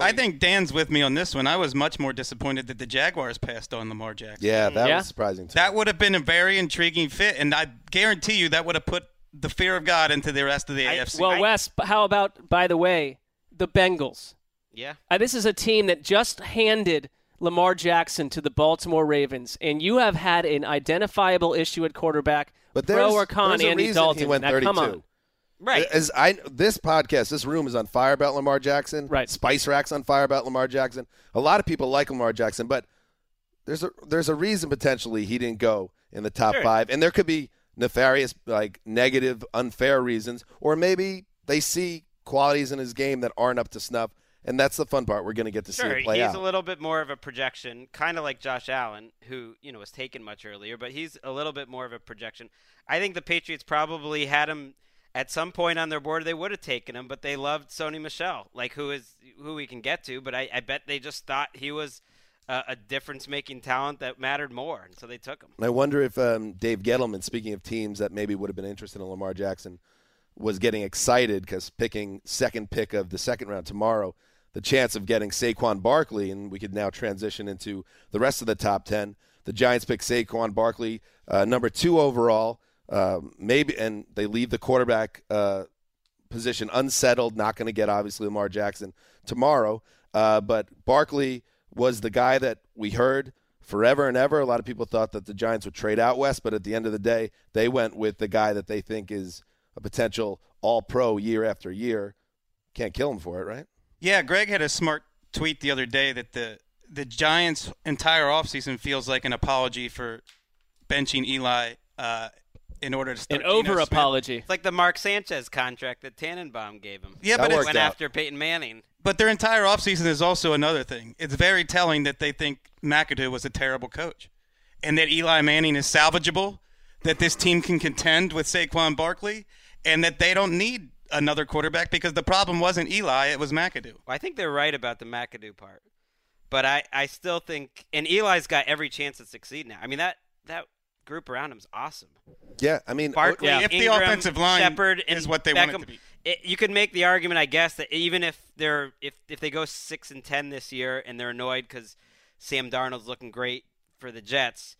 I think Dan's with me on this one. I was much more disappointed that the Jaguars passed on Lamar Jackson. Yeah, that yeah. was surprising too. That would have been a very intriguing fit, and I guarantee you that would have put the fear of God into the rest of the I, A F C. Well, Wes, how about, by the way, the Bengals? Yeah. Uh, this is a team that just handed Lamar Jackson to the Baltimore Ravens, and you have had an identifiable issue at quarterback, but pro or con Andy Dalton. He went now, come on. Right. As I, this podcast, this room is on fire about Lamar Jackson. Right. Spice Rack's on fire about Lamar Jackson. A lot of people like Lamar Jackson, but there's a, there's a reason potentially he didn't go in the top sure. five, and there could be nefarious, like negative, unfair reasons, or maybe they see qualities in his game that aren't up to snuff, and that's the fun part. We're going to get to sure, see it play he's out. He's a little bit more of a projection, kind of like Josh Allen, who you know was taken much earlier, but he's a little bit more of a projection. I think the Patriots probably had him at some point on their board. They would have taken him, but they loved Sony Michel, like who is who we can get to, but I, I bet they just thought he was Uh, a difference-making talent that mattered more, and so they took him. I wonder if um, Dave Gettleman, speaking of teams that maybe would have been interested in Lamar Jackson, was getting excited because picking second pick of the second round tomorrow, the chance of getting Saquon Barkley, and we could now transition into the rest of the top ten. The Giants pick Saquon Barkley, uh, number two overall, uh, maybe, and they leave the quarterback uh, position unsettled, not going to get, obviously, Lamar Jackson tomorrow. Uh, but Barkley was the guy that we heard forever and ever. A lot of people thought that the Giants would trade out West, but at the end of the day, they went with the guy that they think is a potential all-pro year after year. Can't kill him for it, right? Yeah, Greg had a smart tweet the other day that the, the Giants' entire offseason feels like an apology for benching Eli uh, in order to start An over-apology. It's like the Mark Sanchez contract that Tannenbaum gave him. Yeah, that but it went out. after Peyton Manning. But their entire offseason is also another thing. It's very telling that they think McAdoo was a terrible coach and that Eli Manning is salvageable, that this team can contend with Saquon Barkley, and that they don't need another quarterback because the problem wasn't Eli, it was McAdoo. Well, I think they're right about the McAdoo part. But I, I still think – and Eli's got every chance to succeed now. I mean, that that group around him is awesome. Yeah, I mean – Barkley, yeah. If Ingram, the offensive line Shepard, is what they Beckham, want it to be. It, you could make the argument, I guess, that even if they're if, if they go six and ten this year and they're annoyed because Sam Darnold's looking great for the Jets,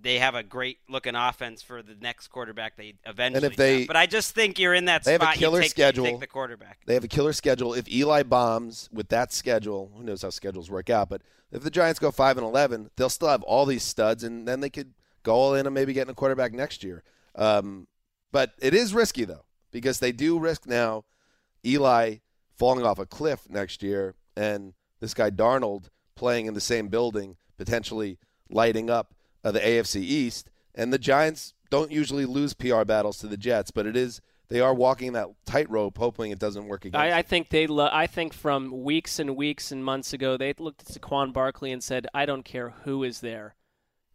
they have a great looking offense for the next quarterback they eventually. And if they, but I just think you're in that they spot. Have a killer you take, schedule. You take the quarterback. They have a killer schedule. If Eli bombs with that schedule, who knows how schedules work out? But if the Giants go five and eleven, they'll still have all these studs, and then they could go all in and maybe get a quarterback next year. Um, but it is risky though, because they do risk now Eli falling off a cliff next year and this guy Darnold playing in the same building, potentially lighting up uh, the A F C East, and the Giants don't usually lose P R battles to the Jets, but it is they are walking that tightrope, hoping it doesn't work again. I, I think they. Lo- I think from weeks and weeks and months ago, they looked at Saquon Barkley and said, "I don't care who is there,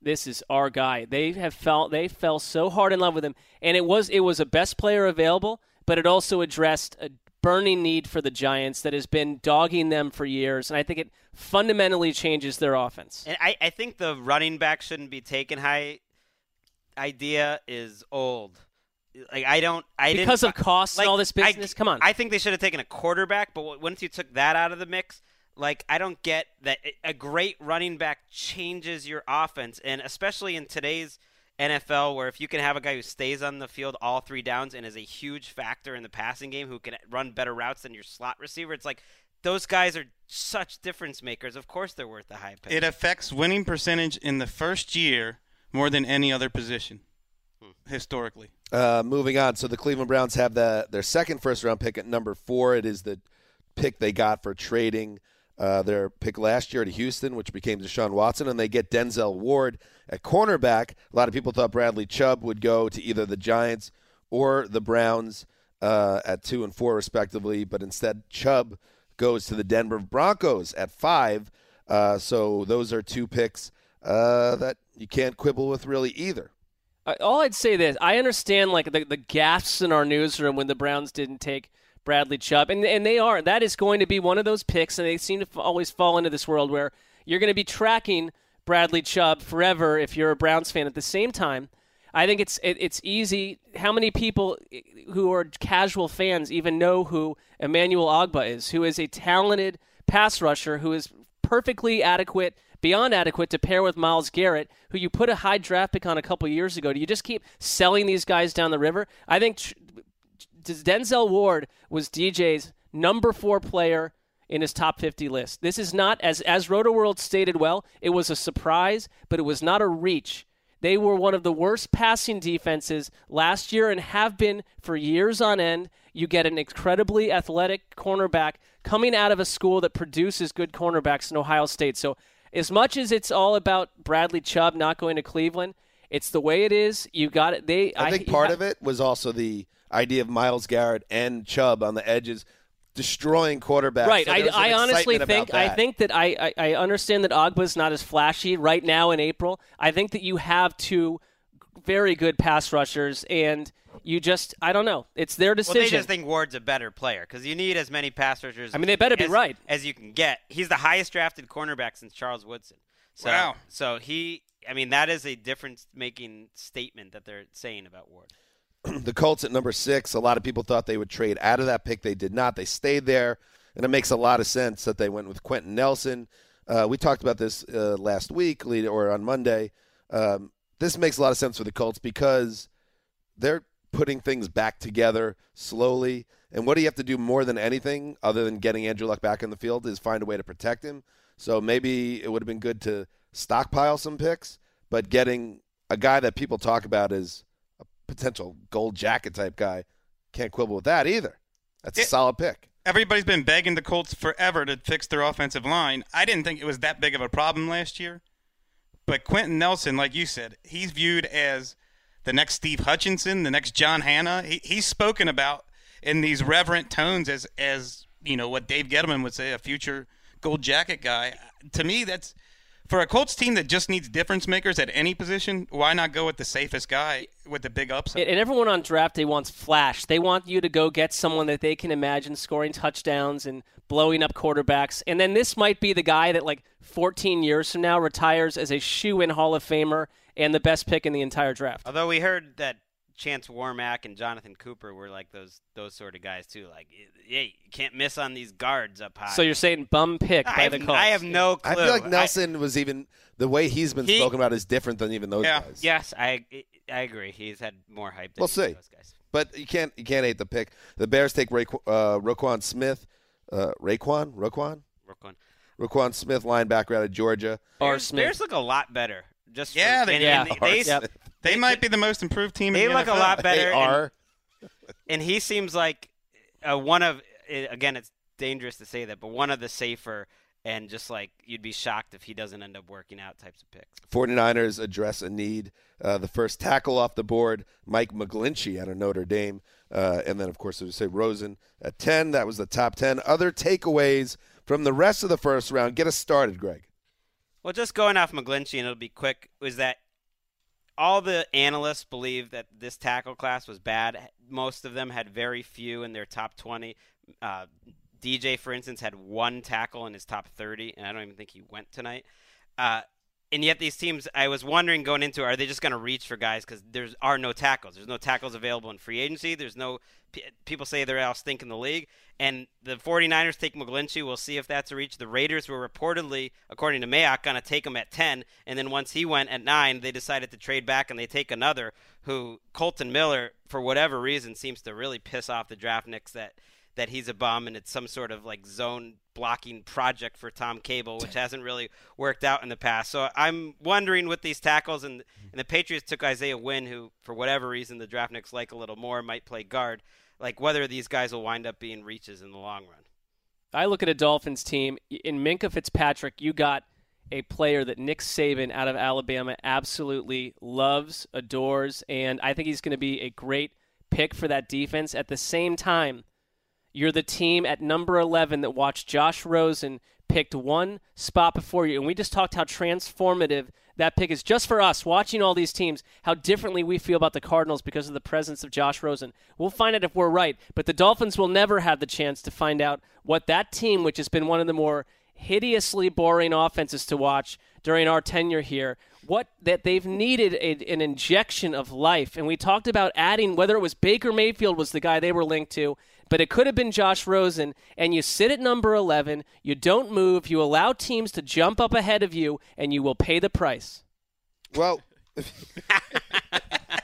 this is our guy." They have felt they fell so hard in love with him, and it was it was a best player available, but it also addressed a burning need for the Giants that has been dogging them for years, and I think it fundamentally changes their offense. And I, I think the running back shouldn't be taken high idea is old. Like I don't, I because didn't, of costs like, and all this business. I, come on, I think they should have taken a quarterback. But once you took that out of the mix, like I don't get that a great running back changes your offense, and especially in today's N F L, where if you can have a guy who stays on the field all three downs and is a huge factor in the passing game, who can run better routes than your slot receiver, it's like those guys are such difference makers. Of course, they're worth the high pick. It affects winning percentage in the first year more than any other position. Historically. Uh, moving on. So the Cleveland Browns have the, their second first-round pick at number four. It is the pick they got for trading uh, their pick last year to Houston, which became Deshaun Watson, and they get Denzel Ward at cornerback. A lot of people thought Bradley Chubb would go to either the Giants or the Browns uh, at two and four, respectively, but instead Chubb goes to the Denver Broncos at five. Uh, so those are two picks uh, that you can't quibble with really either. All I'd say this, I understand like the, the gaffes in our newsroom when the Browns didn't take Bradley Chubb, and and they are. That is going to be one of those picks, and they seem to f- always fall into this world where you're going to be tracking Bradley Chubb forever if you're a Browns fan. At the same time, I think it's it, it's easy. How many people who are casual fans even know who Emmanuel Ogbah is, who is a talented pass rusher who is perfectly adequate, beyond adequate to pair with Myles Garrett, who you put a high draft pick on a couple years ago. Do you just keep selling these guys down the river? I think tr- Denzel Ward was D J's number four player in his top fifty list. This is not, as, as RotoWorld stated well, it was a surprise, but it was not a reach. They were one of the worst passing defenses last year and have been for years on end. You get an incredibly athletic cornerback coming out of a school that produces good cornerbacks in Ohio State. So as much as it's all about Bradley Chubb not going to Cleveland, it's the way it is. You got it. They, I think I, part ha- of it was also the idea of Myles Garrett and Chubb on the edges destroying quarterbacks. Right. So I, I honestly think I think that I, I, I understand that Ogba's not as flashy right now in April. I think that you have two very good pass rushers, and you just I don't know. It's their decision. Well, they just think Ward's a better player because you need as many pass rushers. I mean, they better be as, right as you can get. He's the highest drafted cornerback since Charles Woodson. So, wow. So he, I mean, that is a difference-making statement that they're saying about Ward. The Colts at number six. A lot of people thought they would trade out of that pick. They did not. They stayed there, and it makes a lot of sense that they went with Quentin Nelson. Uh, we talked about this uh, last week or on Monday. Um, this makes a lot of sense for the Colts because they're putting things back together slowly. And what do you have to do more than anything other than getting Andrew Luck back in the field is find a way to protect him. So maybe it would have been good to stockpile some picks, but getting a guy that people talk about as a potential gold jacket type guy, can't quibble with that either. That's it, a solid pick. Everybody's been begging the Colts forever to fix their offensive line. I didn't think it was that big of a problem last year. But Quentin Nelson, like you said, he's viewed as the next Steve Hutchinson, the next John Hanna. He, he's spoken about in these reverent tones as, as, you know, what Dave Gettleman would say, a future gold jacket guy. To me, that's for a Colts team that just needs difference makers at any position. Why not go with the safest guy with the big upside? And everyone on draft day wants flash. They want you to go get someone that they can imagine scoring touchdowns and blowing up quarterbacks. And then this might be the guy that like fourteen years from now retires as a shoe-in Hall of Famer and the best pick in the entire draft. Although we heard that Chance Warmack and Jonathan Cooper were like those those sort of guys too. Like, yeah, you can't miss on these guards up high. So you're saying bum pick I by have, the Colts? I have no clue. I feel like Nelson I, was even the way he's been he, spoken about is different than even those yeah. guys. Yes, I I agree. He's had more hype than we'll see. Those guys. But you can't you can't hate the pick. The Bears take Rayqu- uh, Roquan Smith, uh, Raekwon Roquan Roquan Roquan Smith, linebacker out of Georgia. Bears, Bears look a lot better. Just yeah, for, they, and, yeah. And they, they, they might be the most improved team. They in the look N F L. A lot better. They are, and, and he seems like uh, one of. Again, it's dangerous to say that, but one of the safer and just like you'd be shocked if he doesn't end up working out types of picks. 49ers address a need. Uh, the first tackle off the board, Mike McGlinchey out of Notre Dame. Uh, and then, of course, as we say, Rosen at ten. That was the top ten. Other takeaways from the rest of the first round. Get us started, Greg. Well, just going off McGlinchey, and it'll be quick, was that all the analysts believe that this tackle class was bad. Most of them had very few in their top twenty. Uh, D J, for instance, had one tackle in his top thirty, and I don't even think he went tonight. Uh, and yet these teams, I was wondering going into, are they just going to reach for guys because there are no tackles. There's no tackles available in free agency. There's no – people say they're all stink in the league. And the 49ers take McGlinchey. We'll see if that's a reach. The Raiders were reportedly, according to Mayock, going to take him at ten. And then once he went at nine, they decided to trade back and they take another who Colton Miller, for whatever reason, seems to really piss off the draftniks that – that he's a bum and it's some sort of like zone blocking project for Tom Cable, which hasn't really worked out in the past. So I'm wondering with these tackles, and, and the Patriots took Isaiah Wynn, who for whatever reason the draftniks like a little more, might play guard, like whether these guys will wind up being reaches in the long run. I look at a Dolphins team. In Minka Fitzpatrick, you got a player that Nick Saban out of Alabama absolutely loves, adores, and I think he's going to be a great pick for that defense. At the same time, you're the team at number eleven that watched Josh Rosen picked one spot before you. And we just talked how transformative that pick is just for us, watching all these teams, how differently we feel about the Cardinals because of the presence of Josh Rosen. We'll find out if we're right. But the Dolphins will never have the chance to find out what that team, which has been one of the more hideously boring offenses to watch during our tenure here, what that they've needed a, an injection of life. And we talked about adding whether it was Baker Mayfield was the guy they were linked to, but it could have been Josh Rosen. And you sit at number eleven, you don't move, you allow teams to jump up ahead of you, and you will pay the price. Well,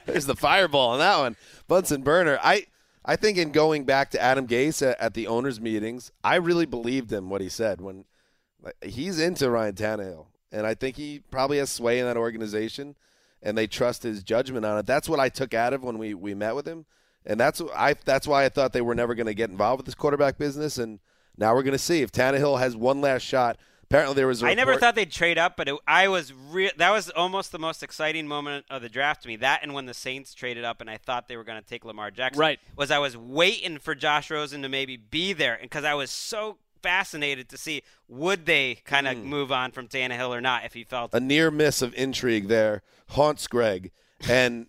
there's the fireball on that one. Bunsen burner. I, I think in going back to Adam Gase at, at the owners' meetings, I really believed him what he said when like, he's into Ryan Tannehill. And I think he probably has sway in that organization, and they trust his judgment on it. That's what I took out of when we, we met with him, and that's I that's why I thought they were never going to get involved with this quarterback business. And now we're going to see if Tannehill has one last shot. Apparently there was. A I report. never thought they'd trade up, but it, I was re- that was almost the most exciting moment of the draft to me. That and when the Saints traded up, and I thought they were going to take Lamar Jackson. Right. Was I was waiting for Josh Rosen to maybe be there, because I was so fascinated to see would they kind of mm. move on from Tannehill or not if he felt a near miss of intrigue there haunts Greg. And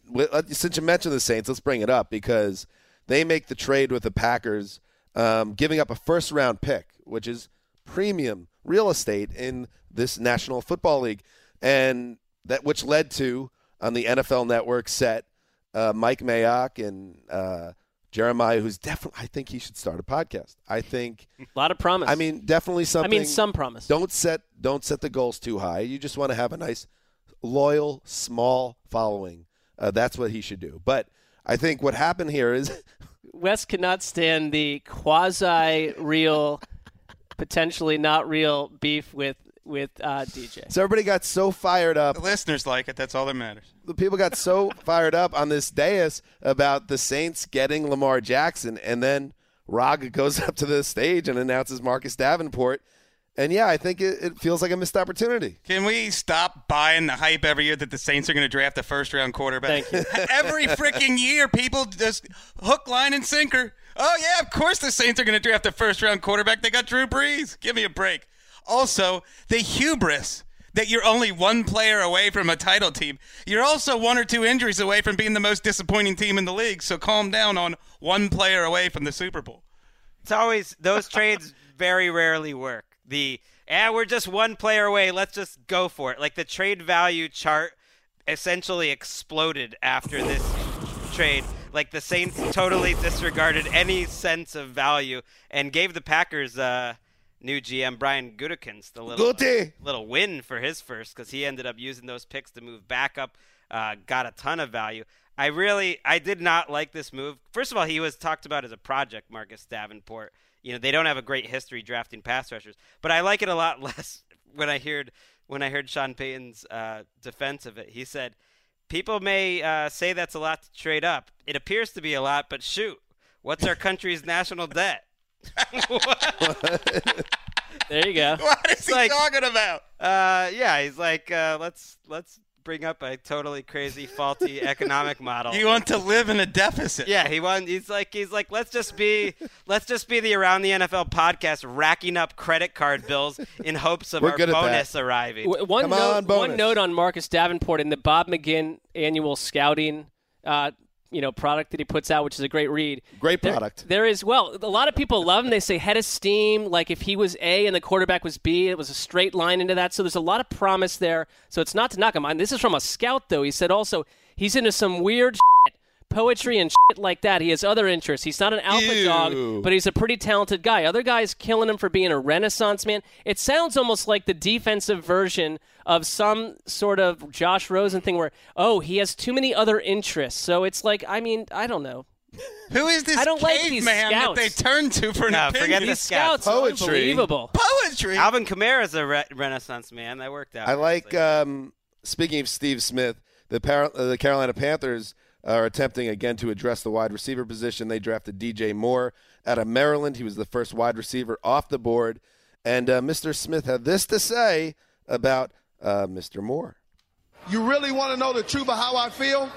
since you mentioned the Saints, let's bring it up because they make the trade with the Packers, um, giving up a first round pick, which is premium real estate in this National Football League, and that which led to on the N F L Network set uh, Mike Mayock and. Uh, Jeremiah, who's definitely, I think he should start a podcast. I think a lot of promise. I mean, definitely something. I mean, some promise. Don't set, don't set the goals too high. You just want to have a nice, loyal, small following. Uh, that's what he should do. But I think what happened here is Wes cannot stand the quasi-real, potentially not real beef with with uh, D J. So everybody got so fired up. The listeners like it. That's all that matters. The people got so fired up on this dais about the Saints getting Lamar Jackson, and then Raga goes up to the stage and announces Marcus Davenport. And, yeah, I think it, it feels like a missed opportunity. Can we stop buying the hype every year that the Saints are going to draft a first-round quarterback? Thank you. Every freaking year, people just hook, line, and sinker. Oh, yeah, of course the Saints are going to draft a first-round quarterback. They got Drew Brees. Give me a break. Also, the hubris that you're only one player away from a title team. You're also one or two injuries away from being the most disappointing team in the league, so calm down on one player away from the Super Bowl. It's always – those trades very rarely work. The, yeah, we're just one player away. Let's just go for it. Like the trade value chart essentially exploded after this trade. Like the Saints totally disregarded any sense of value and gave the Packers uh, – new G M Brian Gutekunst the little uh, little win for his first, because he ended up using those picks to move back up, uh, got a ton of value. I really, I did not like this move. First of all, he was talked about as a project, Marcus Davenport. You know, they don't have a great history drafting pass rushers, but I like it a lot less when I heard when I heard Sean Payton's uh, defense of it. He said, "People may uh, say that's a lot to trade up. It appears to be a lot, but shoot, what's our country's national debt?" There you go. What is What's like, he talking about? Uh, yeah, he's like, uh, let's let's bring up a totally crazy, faulty economic model. You want to live in a deficit? Yeah, he won. He's like, he's like, let's just be, let's just be the Around the N F L podcast, racking up credit card bills in hopes of We're our bonus that. arriving. W- one Come note, on, bonus. One note on Marcus Davenport in the Bob McGinn annual scouting, uh, you know, product that he puts out, which is a great read. Great product. There, there is, well, a lot of people love him. They say head of steam, like if he was A and the quarterback was B, it was a straight line into that. So there's a lot of promise there. So it's not to knock him on. This is from a scout, though. He said also he's into some weird shit, poetry and shit like that. He has other interests. He's not an alpha Ew. dog, but he's a pretty talented guy. Other guys killing him for being a renaissance man. It sounds almost like the defensive version of some sort of Josh Rosen thing where, oh, he has too many other interests. So it's like, I mean, I don't know. Who is this I don't like these man scouts. that they turn to for an no, opinion? Forget the these scouts. Poetry. Unbelievable. Poetry. Alvin Kamara's a re- renaissance man. That worked out. I like, um, speaking of Steve Smith, the, Par- uh, the Carolina Panthers are attempting again to address the wide receiver position. They drafted D J Moore out of Maryland. He was the first wide receiver off the board. And uh, Mister Smith had this to say about Uh, Mister Moore. You really want to know the truth of how I feel?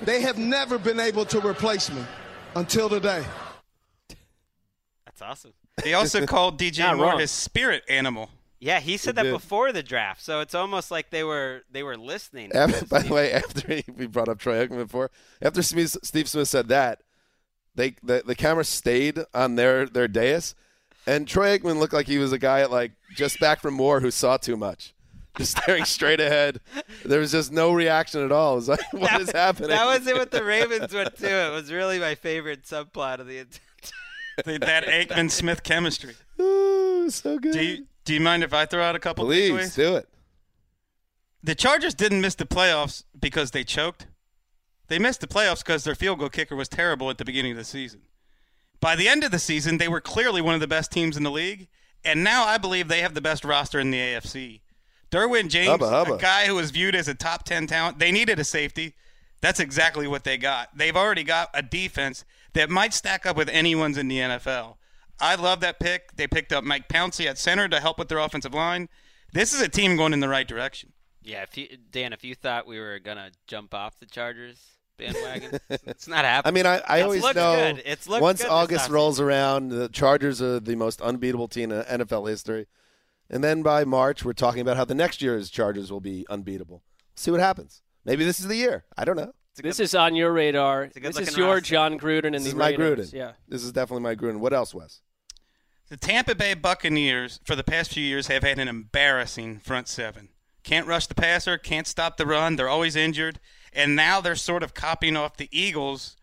They have never been able to replace me until today. That's awesome. They also called D J Moore wrong. his spirit animal. Yeah, he said it that did. before the draft, so it's almost like they were they were listening. After, by the way, after he, we brought up Troy Aikman before, after Smith, Steve Smith said that, they the, the camera stayed on their, their dais, and Troy Aikman looked like he was a guy at like just back from war who saw too much. Just staring straight ahead. There was just no reaction at all. It was like, what that, is happening? That was it with the Ravens went too. It was really my favorite subplot of the entire. That Aikman-Smith chemistry. Ooh, so good. Do you, do you mind if I throw out a couple Please, takeaways? Please, do it. The Chargers didn't miss the playoffs because they choked. They missed the playoffs because their field goal kicker was terrible at the beginning of the season. By the end of the season, they were clearly one of the best teams in the league, and now I believe they have the best roster in the A F C. Derwin James, hubba, hubba. a guy who was viewed as a top ten talent. They needed a safety. That's exactly what they got. They've already got a defense that might stack up with anyone's in the N F L. I love that pick. They picked up Mike Pouncey at center to help with their offensive line. This is a team going in the right direction. Yeah, if you, Dan, if you thought we were going to jump off the Chargers bandwagon, it's not happening. I mean, I, I always know good. It's once good August rolls around, the Chargers are the most unbeatable team in N F L history. And then by March, we're talking about how the next year's Chargers will be unbeatable. See what happens. Maybe this is the year. I don't know. This is on your radar. This is your John Gruden and the Raiders. This is my Gruden. Yeah. This is definitely my Gruden. What else, Wes? The Tampa Bay Buccaneers, for the past few years, have had an embarrassing front seven. Can't rush the passer. Can't stop the run. They're always injured. And now they're sort of copying off the Eagles,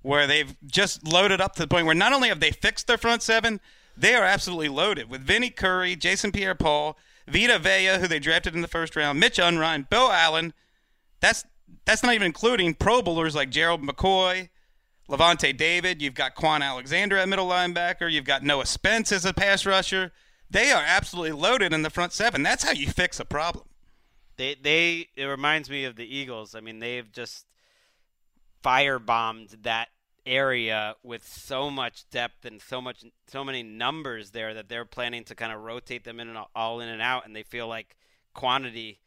where they've just loaded up to the point where not only have they fixed their front seven, they are absolutely loaded with Vinnie Curry, Jason Pierre-Paul, Vita Vea, who they drafted in the first round, Mitch Unrein, Bill Allen. That's that's not even including Pro Bowlers like Gerald McCoy, Levante David. You've got Quan Alexander at middle linebacker. You've got Noah Spence as a pass rusher. They are absolutely loaded in the front seven. That's how you fix a problem. They they it reminds me of the Eagles. I mean, they've just firebombed that area with so much depth and so much, so many numbers there that they're planning to kind of rotate them in and all, all in and out, and they feel like quantity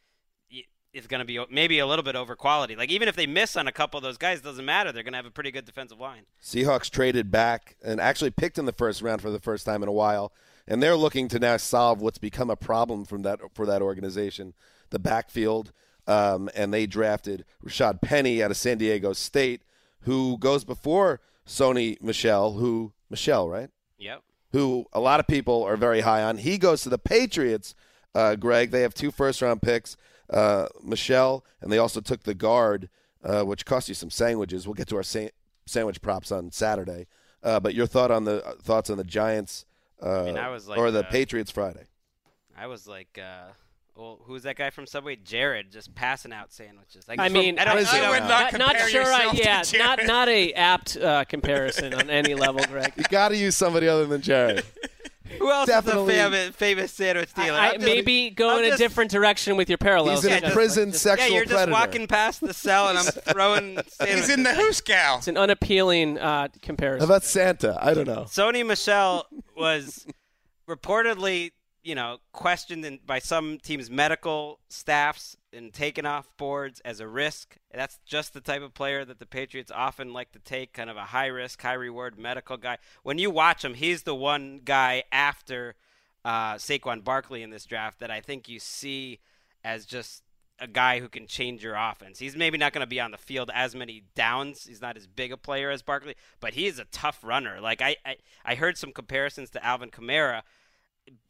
is going to be maybe a little bit over quality. Like even if they miss on a couple of those guys, it doesn't matter. They're going to have a pretty good defensive line. Seahawks traded back and actually picked in the first round for the first time in a while, and they're looking to now solve what's become a problem from that for that organization, the backfield, um, and they drafted Rashad Penny out of San Diego State, who goes before Sony Michel, who – Michel, right? Yep. Who a lot of people are very high on. He goes to the Patriots, uh, Greg. They have two first-round picks, uh, Michel, and they also took the guard, uh, which cost you some sandwiches. We'll get to our sa- sandwich props on Saturday. Uh, but your thought on the uh, thoughts on the Giants uh, I mean, I was like, or the uh, Patriots Friday? I was like uh... – Well, who's that guy from Subway? Jared, just passing out sandwiches. Like, I mean, from, I, don't, I would not, not compare not sure yourself I, yeah, to Jared. Not, not a apt uh, comparison on any level, Greg. You got to use somebody other than Jared. Who else Definitely. is a fam- famous sandwich dealer? I, I, just, maybe go I'm in just, a different direction with your parallels. He's an imprisoned sexual predator. Yeah, you're predator. just walking past the cell, and I'm throwing sandwiches. He's in the Hooskow. It's an unappealing uh, comparison. How about Santa? I don't know. Sony Michel was reportedly you know, questioned in, by some teams' medical staffs and taken off boards as a risk. That's just the type of player that the Patriots often like to take, kind of a high-risk, high-reward medical guy. When you watch him, he's the one guy after uh, Saquon Barkley in this draft that I think you see as just a guy who can change your offense. He's maybe not going to be on the field as many downs. He's not as big a player as Barkley, but he is a tough runner. Like I, I, I heard some comparisons to Alvin Kamara.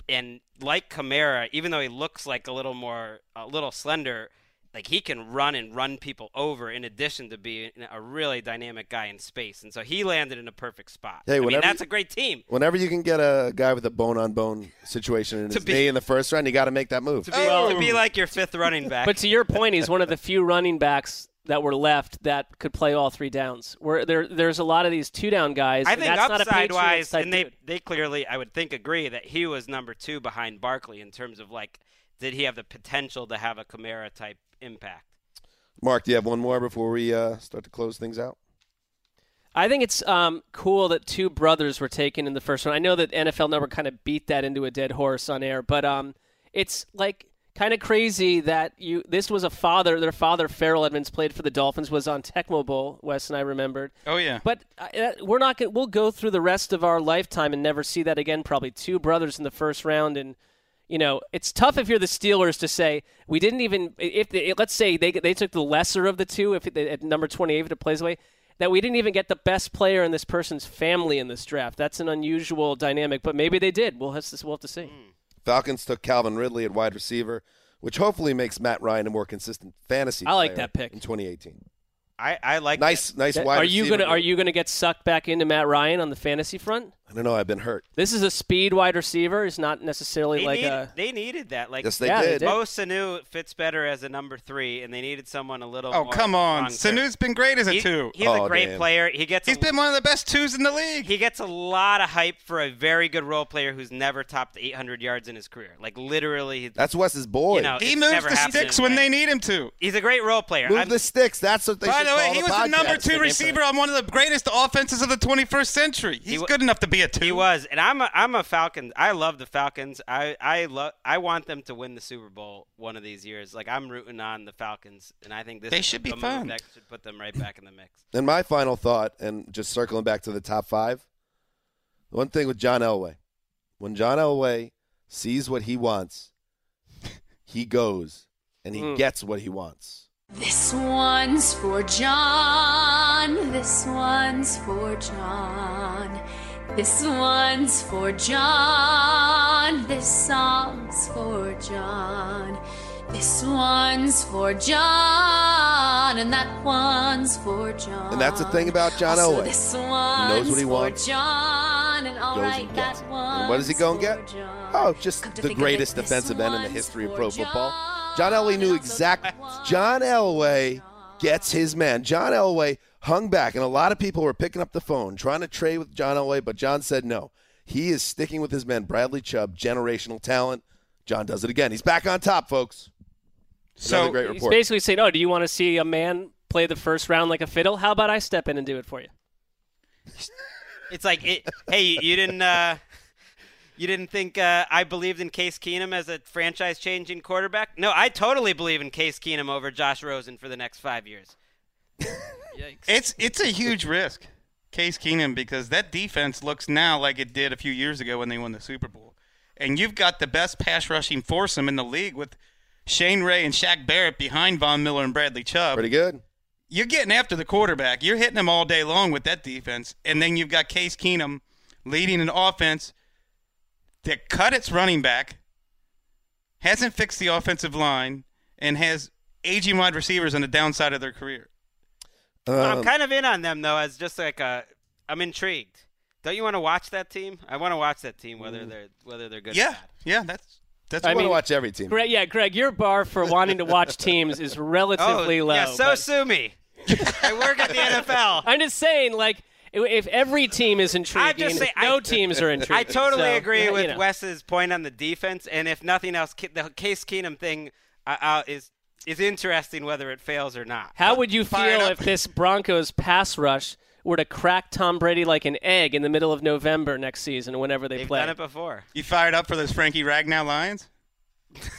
And like Kamara, even though he looks like a little more, a little slender, like he can run and run people over in addition to being a really dynamic guy in space. And so he landed in a perfect spot. Hey, I mean, that's a great team. Whenever you can get a guy with a bone-on-bone situation in his knee in the first round, you got to make that move. To be, oh. to be like your fifth running back. But to your point, he's one of the few running backs that were left that could play all three downs. Where there, there's a lot of these two-down guys. I think and that's upside-wise, and they, they clearly, I would think, agree that he was number two behind Barkley in terms of, like, did he have the potential to have a Kamara-type impact? Mark, do you have one more before we uh, start to close things out? I think it's um, cool that two brothers were taken in the first one. I know that N F L Network kind of beat that into a dead horse on air, but um, it's, like, kind of crazy that you. This was a father. Their father, Farrell Edmonds, played for the Dolphins. Was on Tecmo Bowl. Wes and I remembered. Oh yeah. But uh, we're not. Gonna, we'll go through the rest of our lifetime and never see that again. Probably two brothers in the first round, and you know it's tough if you're the Steelers to say we didn't even. If they, let's say they they took the lesser of the two, if they, at number twenty-eight, if it plays away, that we didn't even get the best player in this person's family in this draft. That's an unusual dynamic, but maybe they did. We'll have to, we'll have to see. Mm. Falcons took Calvin Ridley at wide receiver, which hopefully makes Matt Ryan a more consistent fantasy player. I like that pick in twenty eighteen. I, I like nice, that. Nice that, wide are receiver. You gonna, are you going to get sucked back into Matt Ryan on the fantasy front? I don't know. I've been hurt. This is a speed wide receiver. It's not necessarily they like needed, a – They needed that. Like, yes, they yeah, did. They did. Mo Sanu fits better as a number three, and they needed someone a little oh, more – Oh, come on. Sanu's been great as a he, two. He's oh, a great damn. player. He gets. He's a, been one of the best twos in the league. He gets a lot of hype for a very good role player who's never topped eight hundred yards in his career. Like, literally – That's Wes's boy. You know, he moves the sticks when they need him to. He's a great role player. Move I'm, the sticks. That's what they should call the podcast. By the way, he was the number two receiver on one of the greatest offenses of the twenty-first century. He's good enough to be a two. He was, and I'm a, I'm a Falcons. I love the Falcons. I I love. I want them to win the Super Bowl one of these years. Like I'm rooting on the Falcons, and I think this they is should the be move fun. That should put them right back in the mix. And my final thought, and just circling back to the top five, one thing with John Elway, when John Elway sees what he wants, he goes and he mm. gets what he wants. This one's for John. This one's for John. This one's for John, this song's for John. This one's for John, and that one's for John. And that's the thing about John Elway. This one's he knows what he for wants. John, and all right, and that one's and what does he go and get? John. Oh, just the greatest it, defensive end in the history of pro John, football. John Elway knew exactly. John Elway gets his man. John Elway hung back, and a lot of people were picking up the phone, trying to trade with John Elway, but John said no. He is sticking with his man, Bradley Chubb, generational talent. John does it again. He's back on top, folks. So great report. He's basically saying, oh, do you want to see a man play the first round like a fiddle? How about I step in and do it for you? It's like, it, hey, you didn't uh, you didn't think uh, I believed in Case Keenum as a franchise-changing quarterback? No, I totally believe in Case Keenum over Josh Rosen for the next five years. Yikes. It's it's a huge risk, Case Keenum, because that defense looks now like it did a few years ago when they won the Super Bowl. And you've got the best pass-rushing foursome in the league with Shane Ray and Shaq Barrett behind Von Miller and Bradley Chubb. Pretty good. You're getting after the quarterback. You're hitting them all day long with that defense. And then you've got Case Keenum leading an offense that cut its running back, hasn't fixed the offensive line, and has aging wide receivers on the downside of their career. Well, I'm kind of in on them, though, as just like a – I'm intrigued. Don't you want to watch that team? I want to watch that team, whether they're whether they're good yeah, or not. Yeah, that's – that's I want to watch every team. Greg, yeah, Greg, your bar for wanting to watch teams is relatively oh, low. Yeah, so but... sue me. I work at the N F L. I'm just saying, like, if every team is intriguing, just saying, no I, teams are intriguing. I totally so, agree yeah, with you know. Wes's point on the defense, and if nothing else, the Case Keenum thing uh, uh, is – It's interesting whether it fails or not. How would you feel if this Broncos pass rush were to crack Tom Brady like an egg in the middle of November next season, whenever they They've play. They've done it before. You fired up for those Frankie Ragnow Lions?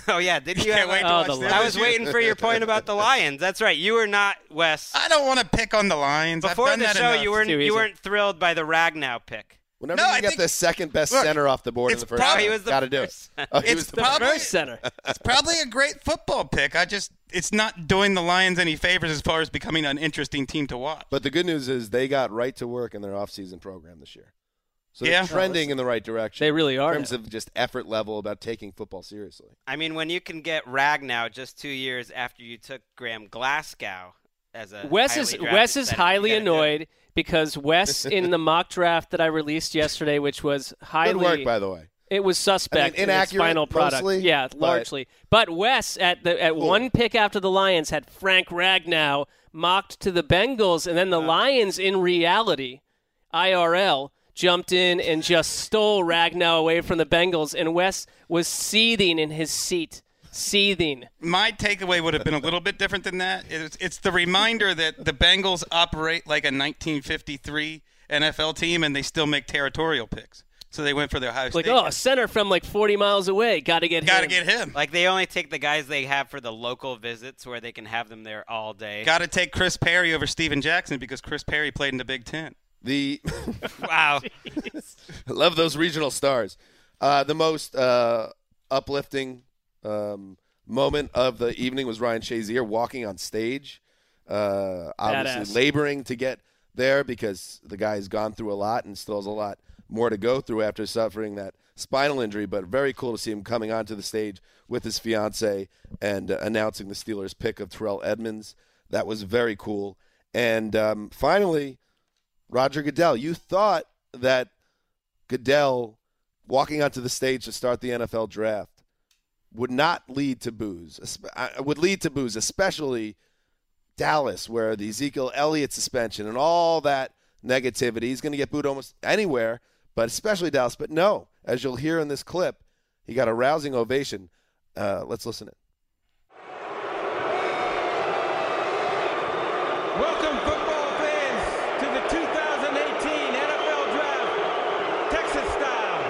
Oh, yeah. Did you? Can't wait to oh, watch the Lions. I was waiting for your point about the Lions. That's right. You were not, Wes. I don't want to pick on the Lions. Before I've done the that show, enough. you weren't you weren't thrilled by the Ragnow pick. Whenever no, you I get the second best look, center off the board in the first round, you got to do it. Oh, he it's was the probably, first center. It's probably a great football pick. I just it's not doing the Lions any favors as far as becoming an interesting team to watch. But the good news is they got right to work in their offseason program this year. So they're yeah. trending oh, in the right direction. They really are. In terms yeah. of just effort level about taking football seriously. I mean, when you can get Ragnow just two years after you took Graham Glasgow as a Wes is Wes is center, highly annoyed because Wes in the mock draft that I released yesterday, which was highly good work, by the way. It was suspect I mean, inaccurate in its final product. Mostly, yeah, but, largely. But Wes, at the at cool. one pick after the Lions, had Frank Ragnow mocked to the Bengals, and then the wow. Lions, in reality, I R L, jumped in and just stole Ragnow away from the Bengals, and Wes was seething in his seat. Seething. My takeaway would have been a little bit different than that. It's, it's the reminder that the Bengals operate like a nineteen fifty-three N F L team, and they still make territorial picks. So they went for their Ohio State. Like, oh, a center from like forty miles away. Got to get him. Got to get him. Like, they only take the guys they have for the local visits where they can have them there all day. Got to take Chris Perry over Steven Jackson because Chris Perry played in the Big Ten. The Wow. Jeez. I love those regional stars. Uh, the most uh, uplifting Um, moment of the evening was Ryan Shazier walking on stage, uh, obviously Badass. laboring to get there because the guy has gone through a lot and still has a lot more to go through after suffering that spinal injury. But very cool to see him coming onto the stage with his fiance and uh, announcing the Steelers' pick of Terrell Edmunds. That was very cool. And um, finally, Roger Goodell. You thought that Goodell walking onto the stage to start the N F L draft would not lead to boos, would lead to boos, especially Dallas, where the Ezekiel Elliott suspension and all that negativity. He's going to get booed almost anywhere, but especially Dallas. But no, as you'll hear in this clip, he got a rousing ovation. Uh, let's listen in. Welcome, football fans, to the two thousand eighteen N F L Draft, Texas style.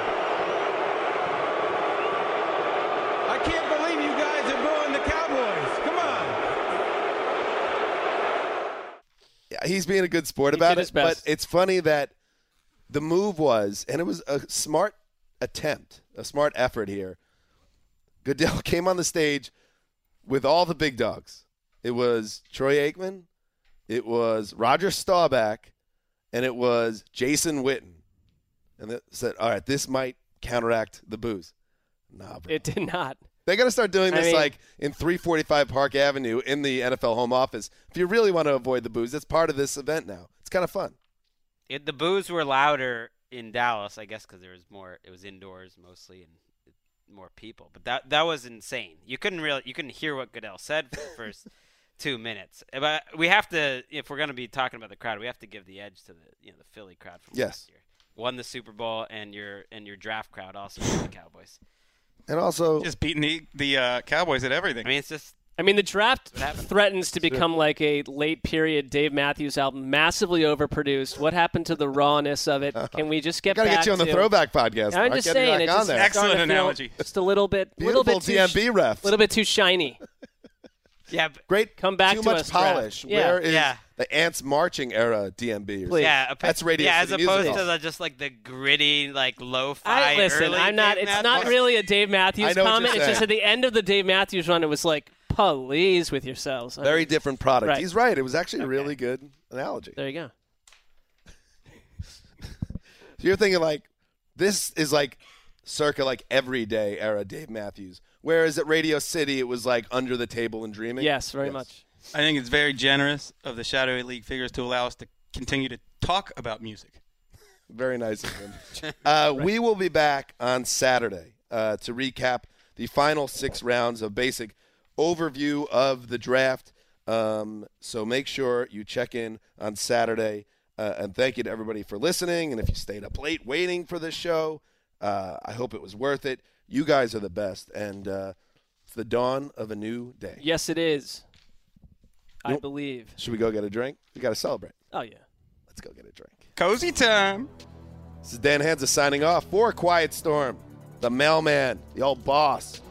I can't believe you guys are booing the Cowboys. Come on. Yeah, he's being a good sport about it, but it's funny that the move was, and it was a smart attempt, a smart effort here. Goodell came on the stage with all the big dogs. It was Troy Aikman, it was Roger Staubach, and it was Jason Witten. And they said, all right, this might counteract the boos. Nah, bro. It did not. They got to start doing this I mean, like in three forty-five Park Avenue in the N F L home office. If you really want to avoid the boos, that's part of this event now. It's kind of fun. It, the boos were louder in Dallas, I guess, because there was more. It was indoors mostly and more people. But that that was insane. You couldn't really you couldn't hear what Goodell said for the first two minutes. But we have to, if we're going to be talking about the crowd, we have to give the edge to the you know the Philly crowd from yes. last year. Won the Super Bowl, and your and your draft crowd also won the Cowboys. And also just beating the, the uh, Cowboys at everything. I mean, it's just. I mean, the draft threatens to become like a late period Dave Matthews album, massively overproduced. What happened to the rawness of it? Can we just get? Gotta back get you on the to, throwback podcast. I'm just saying, it's just excellent analogy. Just a little bit, Beautiful little bit too, D M B refs. Little bit too shiny. Yeah, great. Come back too to much us, polish. Yeah. Where is yeah. the Ants Marching era D M B? Or yeah, that's radio. Yeah, as opposed musical. to the, just like the gritty, like lo-fi. I, listen, I'm not. Dave it's Matthews. not really a Dave Matthews comment. It's just at the end of the Dave Matthews run, it was like, please with yourselves. I Very mean, different product. Right. He's right. It was actually okay. a really good analogy. There you go. So you're thinking like, this is like, circa like everyday era Dave Matthews. Whereas at Radio City, it was like under the table and dreaming. Yes, very yes. much. I think it's very generous of the Shadowy League figures to allow us to continue to talk about music. Very nice of them. Uh, right. We will be back on Saturday uh, to recap the final six rounds of basic overview of the draft. Um, so make sure you check in on Saturday. Uh, and thank you to everybody for listening. And if you stayed up late waiting for this show, uh, I hope it was worth it. You guys are the best, and uh, it's the dawn of a new day. Yes, it is. I nope. believe. Should we go get a drink? We got to celebrate. Oh, yeah. Let's go get a drink. Cozy time. This is Dan Hanzus signing off for Quiet Storm, the mailman, the old boss.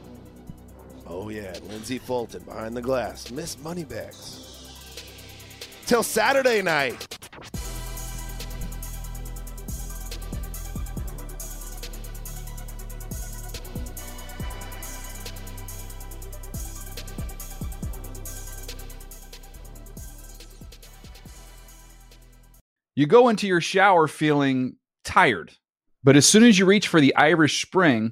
Oh, yeah, Lindsey Fulton behind the glass. Miss Moneybags. Till Saturday night. You go into your shower feeling tired, but as soon as you reach for the Irish Spring,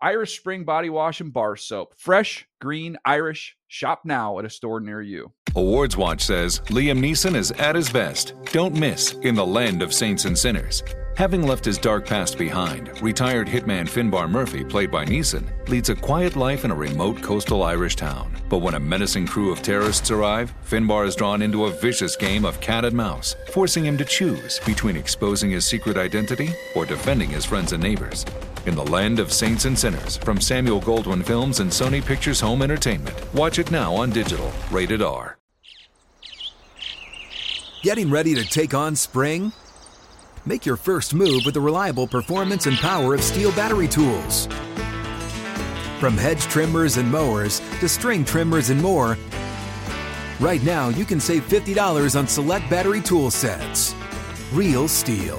Irish Spring Body Wash and Bar Soap. Fresh, green, Irish. Shop now at a store near you. Awards Watch says Liam Neeson is at his best. Don't miss In the Land of Saints and Sinners. Having left his dark past behind, retired hitman Finbar Murphy, played by Neeson, leads a quiet life in a remote coastal Irish town. But when a menacing crew of terrorists arrive, Finbar is drawn into a vicious game of cat and mouse, forcing him to choose between exposing his secret identity or defending his friends and neighbors. In the Land of Saints and Sinners, from Samuel Goldwyn Films and Sony Pictures Home Entertainment. Watch it now on digital. Rated R. Getting ready to take on spring? Make your first move with the reliable performance and power of Steel battery tools. From hedge trimmers and mowers to string trimmers and more, right now you can save fifty dollars on select battery tool sets. Real Steel.